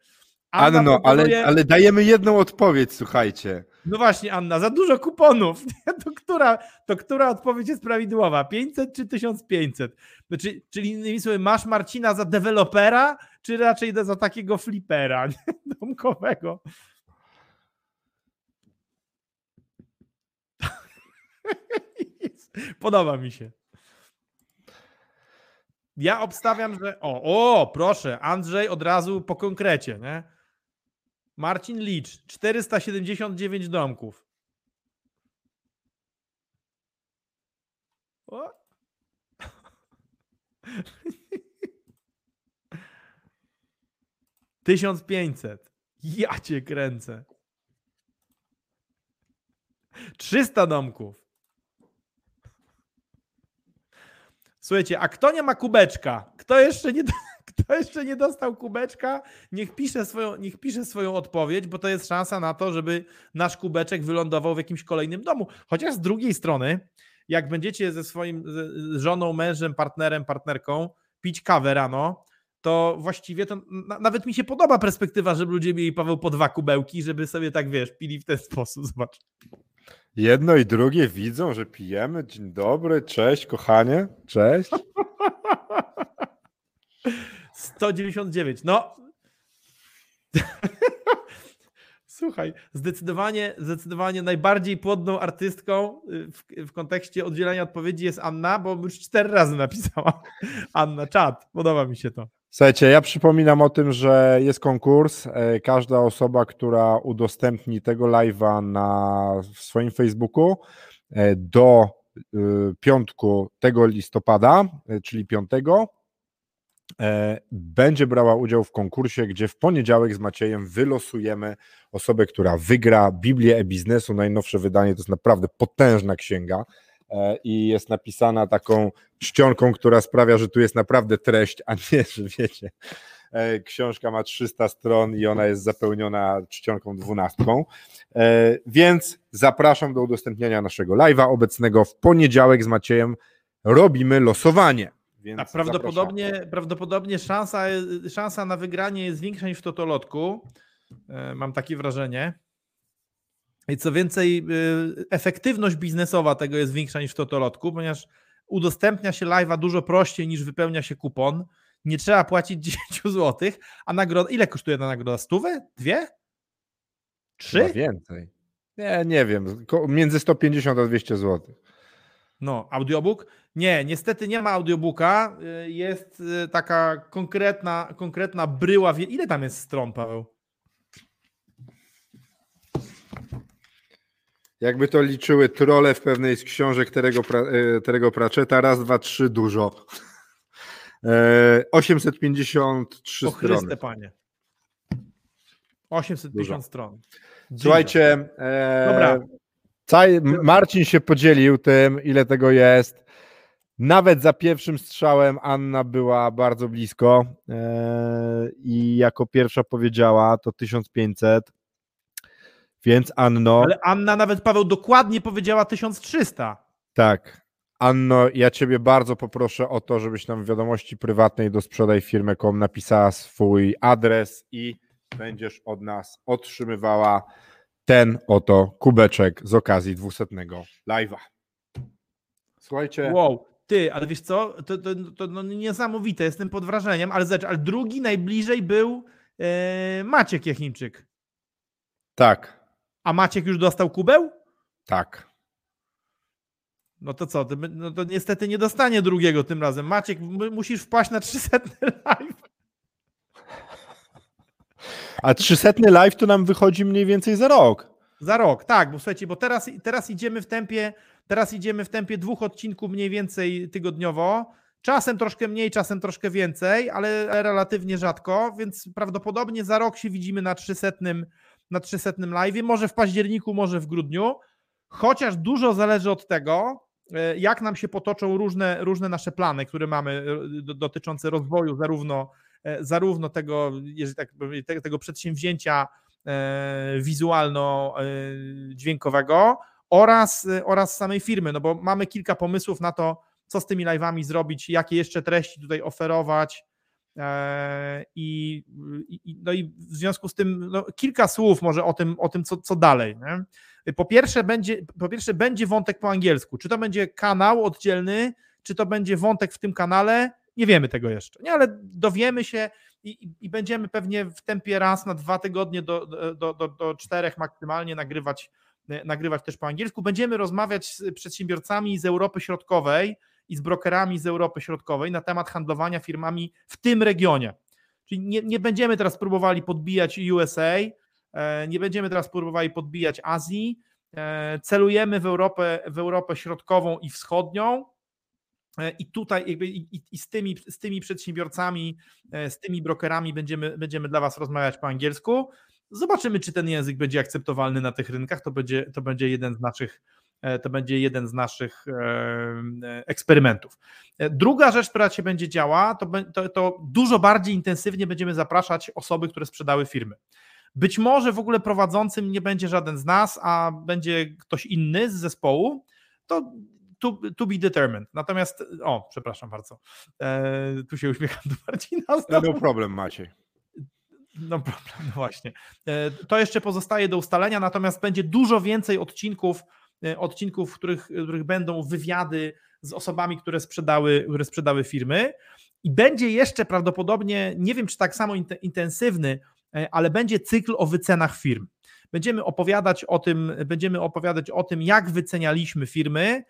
Anna Anno, proponuje... ale, ale dajemy jedną odpowiedź, słuchajcie. No właśnie, Anna, za dużo kuponów. To która, to która odpowiedź jest prawidłowa? pięćset czy tysiąc pięćset? Znaczy, czyli innymi słowy, masz Marcina za dewelopera, czy raczej za takiego flipera, nie? Domkowego? Podoba mi się. Ja obstawiam, że... O, o, proszę, Andrzej od razu po konkrecie, nie? Marcin licz, czterysta siedemdziesiąt dziewięć domków. O. tysiąc pięćset. Ja cię kręcę. trzysta domków. Słuchajcie, a kto nie ma kubeczka? Kto jeszcze nie... Kto jeszcze nie dostał kubeczka, niech pisze, swoją, niech pisze swoją odpowiedź, bo to jest szansa na to, żeby nasz kubeczek wylądował w jakimś kolejnym domu. Chociaż z drugiej strony, jak będziecie ze swoim z żoną, mężem, partnerem, partnerką pić kawę rano, to właściwie to na, nawet mi się podoba perspektywa, żeby ludzie mieli, Paweł, po dwa kubełki, żeby sobie tak, wiesz, pili w ten sposób. Zobacz. Jedno i drugie widzą, że pijemy. Dzień dobry, cześć, kochanie, cześć. sto dziewięćdziesiąt dziewięć, no słuchaj, zdecydowanie, zdecydowanie najbardziej płodną artystką w, w kontekście oddzielania odpowiedzi jest Anna, bo już cztery razy napisała Anna, czat, podoba mi się to. Słuchajcie, ja przypominam o tym, że jest konkurs, każda osoba, która udostępni tego live'a na w swoim Facebooku do piątku tego listopada, czyli piątego, będzie brała udział w konkursie, gdzie w poniedziałek z Maciejem wylosujemy osobę, która wygra Biblię e-biznesu, najnowsze wydanie, to jest naprawdę potężna księga i jest napisana taką czcionką, która sprawia, że tu jest naprawdę treść, a nie, że wiecie, książka ma trzysta stron i ona jest zapełniona czcionką dwunastką, więc zapraszam do udostępniania naszego live'a obecnego w poniedziałek z Maciejem, robimy losowanie. A prawdopodobnie, prawdopodobnie szansa, szansa na wygranie jest większa niż w totolotku. Mam takie wrażenie. I co więcej, efektywność biznesowa tego jest większa niż w totolotku, ponieważ udostępnia się live'a dużo prościej niż wypełnia się kupon. Nie trzeba płacić dziesięć złotych. A nagroda, ile kosztuje ta nagroda? Stówę? Dwie? Trzy? Chyba więcej. Nie, nie wiem. Między sto pięćdziesiąt a dwieście złotych. No, audiobook? Nie, niestety nie ma audiobooka. Jest taka konkretna, konkretna bryła. Ile tam jest stron, Paweł? Jakby to liczyły trole w pewnej z książek Terego, pra, Terego Pratchetta. Raz, dwa, trzy, dużo. osiemset pięćdziesiąt trzy strony. O Chryste, panie. osiemset pięćdziesiąt stron. Dzień. Słuchajcie. E... Dobra. Marcin się podzielił tym, ile tego jest. Nawet za pierwszym strzałem Anna była bardzo blisko i jako pierwsza powiedziała to tysiąc pięćset, więc Anno... Ale Anna nawet, Paweł, dokładnie powiedziała tysiąc trzysta. Tak, Anno, ja Ciebie bardzo poproszę o to, żebyś nam w wiadomości prywatnej do sprzedaj firmę kropka com napisała swój adres i będziesz od nas otrzymywała ten oto kubeczek z okazji dwusetnego live'a. Słuchajcie... Wow, ty, ale wiesz co, to, to, to no niesamowite, jestem pod wrażeniem, ale zobacz, ale drugi najbliżej był yy, Maciek Jachimczyk. Tak. A Maciek już dostał kubeł? Tak. No to co, no to niestety nie dostanie drugiego tym razem. Maciek, musisz wpaść na trzysta live. A trzysta live to nam wychodzi mniej więcej za rok. Za rok, tak, bo słuchajcie, bo teraz, teraz idziemy w tempie, teraz idziemy w tempie dwóch odcinków mniej więcej tygodniowo. Czasem troszkę mniej, czasem troszkę więcej, ale relatywnie rzadko, więc prawdopodobnie za rok się widzimy na trzysta, na trzysta live. Może w październiku, może w grudniu. Chociaż dużo zależy od tego, jak nam się potoczą różne, różne nasze plany, które mamy dotyczące rozwoju zarówno, zarówno tego, jeżeli tak powiem, tego przedsięwzięcia wizualno-dźwiękowego oraz, oraz samej firmy, no bo mamy kilka pomysłów na to, co z tymi live'ami zrobić, jakie jeszcze treści tutaj oferować i, i, no i w związku z tym no, kilka słów może o tym, o tym co, co dalej, nie? Po pierwsze, będzie, po pierwsze będzie wątek po angielsku. Czy to będzie kanał oddzielny, czy to będzie wątek w tym kanale, nie wiemy tego jeszcze. Nie, ale dowiemy się i, i będziemy pewnie w tempie raz na dwa tygodnie do, do, do, do czterech maksymalnie nagrywać, nagrywać też po angielsku. Będziemy rozmawiać z przedsiębiorcami z Europy Środkowej i z brokerami z Europy Środkowej na temat handlowania firmami w tym regionie. Czyli nie, nie będziemy teraz próbowali podbijać U S A, nie będziemy teraz próbowali podbijać Azji, celujemy w Europę, w Europę Środkową i Wschodnią i tutaj jakby i, i z, tymi, z tymi przedsiębiorcami, z tymi brokerami będziemy, będziemy dla Was rozmawiać po angielsku. Zobaczymy, czy ten język będzie akceptowalny na tych rynkach, to będzie, to będzie jeden z naszych To będzie jeden z naszych eksperymentów. Druga rzecz, która się będzie działa, to, to, to dużo bardziej intensywnie będziemy zapraszać osoby, które sprzedały firmy. Być może w ogóle prowadzącym nie będzie żaden z nas, a będzie ktoś inny z zespołu, to to, to be determined. Natomiast, o, przepraszam bardzo, eee, tu się uśmiecham do Marcina. To był problem, Maciej. No problem, no właśnie. Eee, to jeszcze pozostaje do ustalenia, natomiast będzie dużo więcej odcinków, odcinków, w których, w których będą wywiady z osobami, które sprzedały, które sprzedały firmy i będzie jeszcze prawdopodobnie, nie wiem czy tak samo intensywny, ale będzie cykl o wycenach firm. Będziemy opowiadać o tym, będziemy opowiadać o tym, jak wycenialiśmy firmy,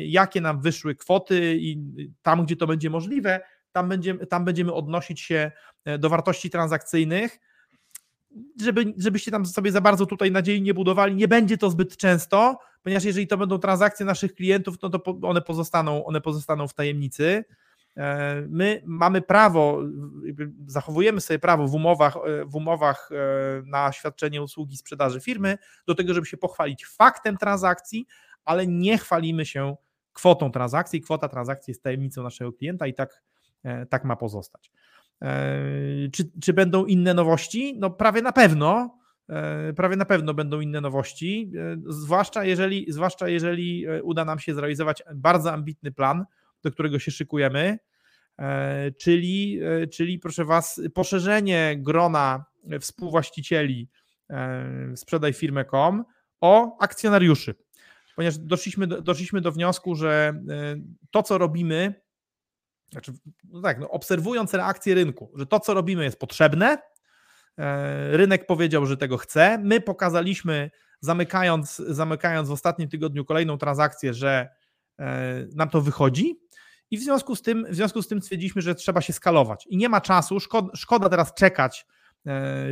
jakie nam wyszły kwoty i tam, gdzie to będzie możliwe, tam będziemy, tam będziemy odnosić się do wartości transakcyjnych. Żeby, żebyście tam sobie za bardzo tutaj nadziei nie budowali, nie będzie to zbyt często, ponieważ jeżeli to będą transakcje naszych klientów, no to one pozostaną, one pozostaną w tajemnicy. My mamy prawo, zachowujemy sobie prawo w umowach, w umowach na świadczenie usługi sprzedaży firmy do tego, żeby się pochwalić faktem transakcji, ale nie chwalimy się kwotą transakcji. Kwota transakcji jest tajemnicą naszego klienta i tak, tak ma pozostać. Czy, czy będą inne nowości? No prawie na pewno, prawie na pewno będą inne nowości, zwłaszcza jeżeli, zwłaszcza jeżeli uda nam się zrealizować bardzo ambitny plan, do którego się szykujemy, czyli, czyli proszę Was, poszerzenie grona współwłaścicieli sprzedaj firmę kropka com o akcjonariuszy, ponieważ doszliśmy do, doszliśmy do wniosku, że to co robimy, Znaczy, no tak, no obserwując reakcję rynku, że to, co robimy, jest potrzebne, rynek powiedział, że tego chce, my pokazaliśmy, zamykając, zamykając w ostatnim tygodniu kolejną transakcję, że nam to wychodzi i w związku z tym, w związku z tym stwierdziliśmy, że trzeba się skalować i nie ma czasu, szkoda, szkoda teraz czekać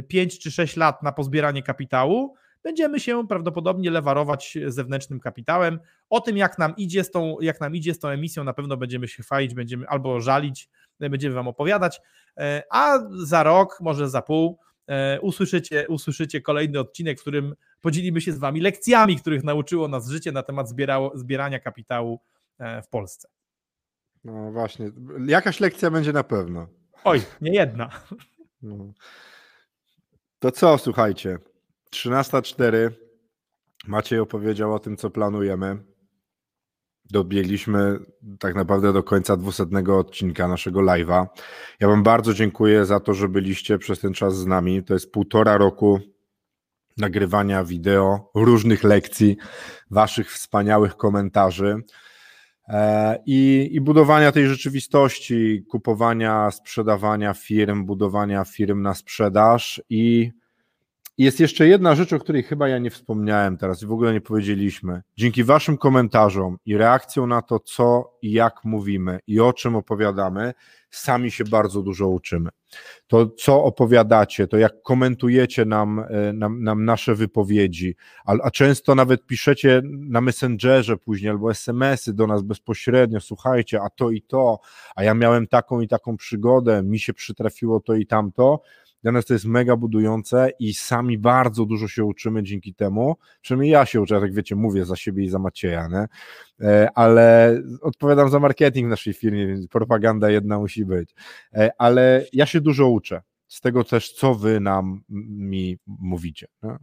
pięć czy sześć lat na pozbieranie kapitału, będziemy się prawdopodobnie lewarować zewnętrznym kapitałem. O tym, jak nam idzie z tą, jak nam idzie z tą emisją, na pewno będziemy się chwalić, będziemy albo żalić, będziemy Wam opowiadać, a za rok, może za pół usłyszycie, usłyszycie kolejny odcinek, w którym podzielimy się z Wami lekcjami, których nauczyło nas życie na temat zbierało, zbierania kapitału w Polsce. No właśnie, jakaś lekcja będzie na pewno. Oj, nie jedna. No. To co, słuchajcie, trzynasta cztery. Maciej opowiedział o tym, co planujemy. Dobiegliśmy tak naprawdę do końca dwusetnego odcinka naszego live'a. Ja wam bardzo dziękuję za to, że byliście przez ten czas z nami. To jest półtora roku nagrywania wideo, różnych lekcji, waszych wspaniałych komentarzy i, i budowania tej rzeczywistości, kupowania, sprzedawania firm, budowania firm na sprzedaż. I jest jeszcze jedna rzecz, o której chyba ja nie wspomniałem teraz i w ogóle nie powiedzieliśmy. Dzięki waszym komentarzom i reakcjom na to, co i jak mówimy i o czym opowiadamy, sami się bardzo dużo uczymy. To, co opowiadacie, to jak komentujecie nam, nam, nam nasze wypowiedzi, a, a często nawet piszecie na Messengerze później albo es em esy do nas bezpośrednio, słuchajcie, a to i to, a ja miałem taką i taką przygodę, mi się przytrafiło to i tamto. Dla nas to jest mega budujące i sami bardzo dużo się uczymy dzięki temu, przynajmniej ja się uczę, jak wiecie, mówię za siebie i za Macieja, nie? Ale odpowiadam za marketing w naszej firmie, więc propaganda jedna musi być, ale ja się dużo uczę z tego też, co wy nam mi mówicie. Nie?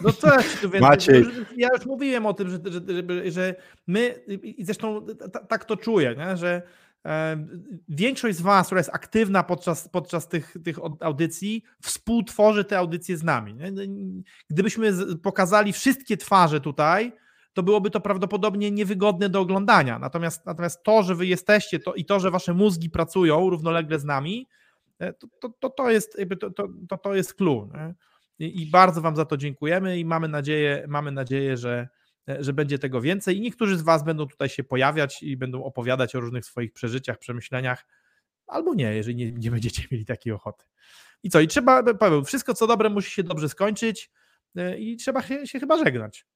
No też, Maciej. Ja już mówiłem o tym, że, że, że my, i zresztą tak to czuję, nie? Że większość z was, która jest aktywna podczas, podczas tych, tych audycji, współtworzy te audycje z nami. Gdybyśmy pokazali wszystkie twarze tutaj, to byłoby to prawdopodobnie niewygodne do oglądania. Natomiast, natomiast to, że wy jesteście to, i to, że wasze mózgi pracują równolegle z nami, to, to, to, to jest to, to, to jest clue. I, I bardzo wam za to dziękujemy i mamy nadzieję, mamy nadzieję, że że będzie tego więcej i niektórzy z was będą tutaj się pojawiać i będą opowiadać o różnych swoich przeżyciach, przemyśleniach, albo nie, jeżeli nie, nie będziecie mieli takiej ochoty. I co? I trzeba, Paweł, wszystko co dobre musi się dobrze skończyć i trzeba się, się chyba żegnać.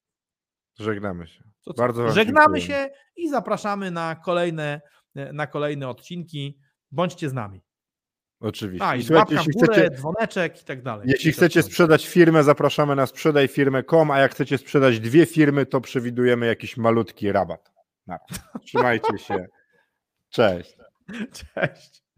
Żegnamy się. Co, co? Bardzo Żegnamy dziękuję. się i zapraszamy na kolejne, na kolejne odcinki. Bądźcie z nami. Oczywiście. A, i łapka w górę, chcecie, dzwoneczek i tak dalej. Jeśli chcecie sprzedać firmę, zapraszamy na sprzedaj firmę kropka com, a jak chcecie sprzedać dwie firmy, to przewidujemy jakiś malutki rabat. Trzymajcie się. Cześć. Cześć.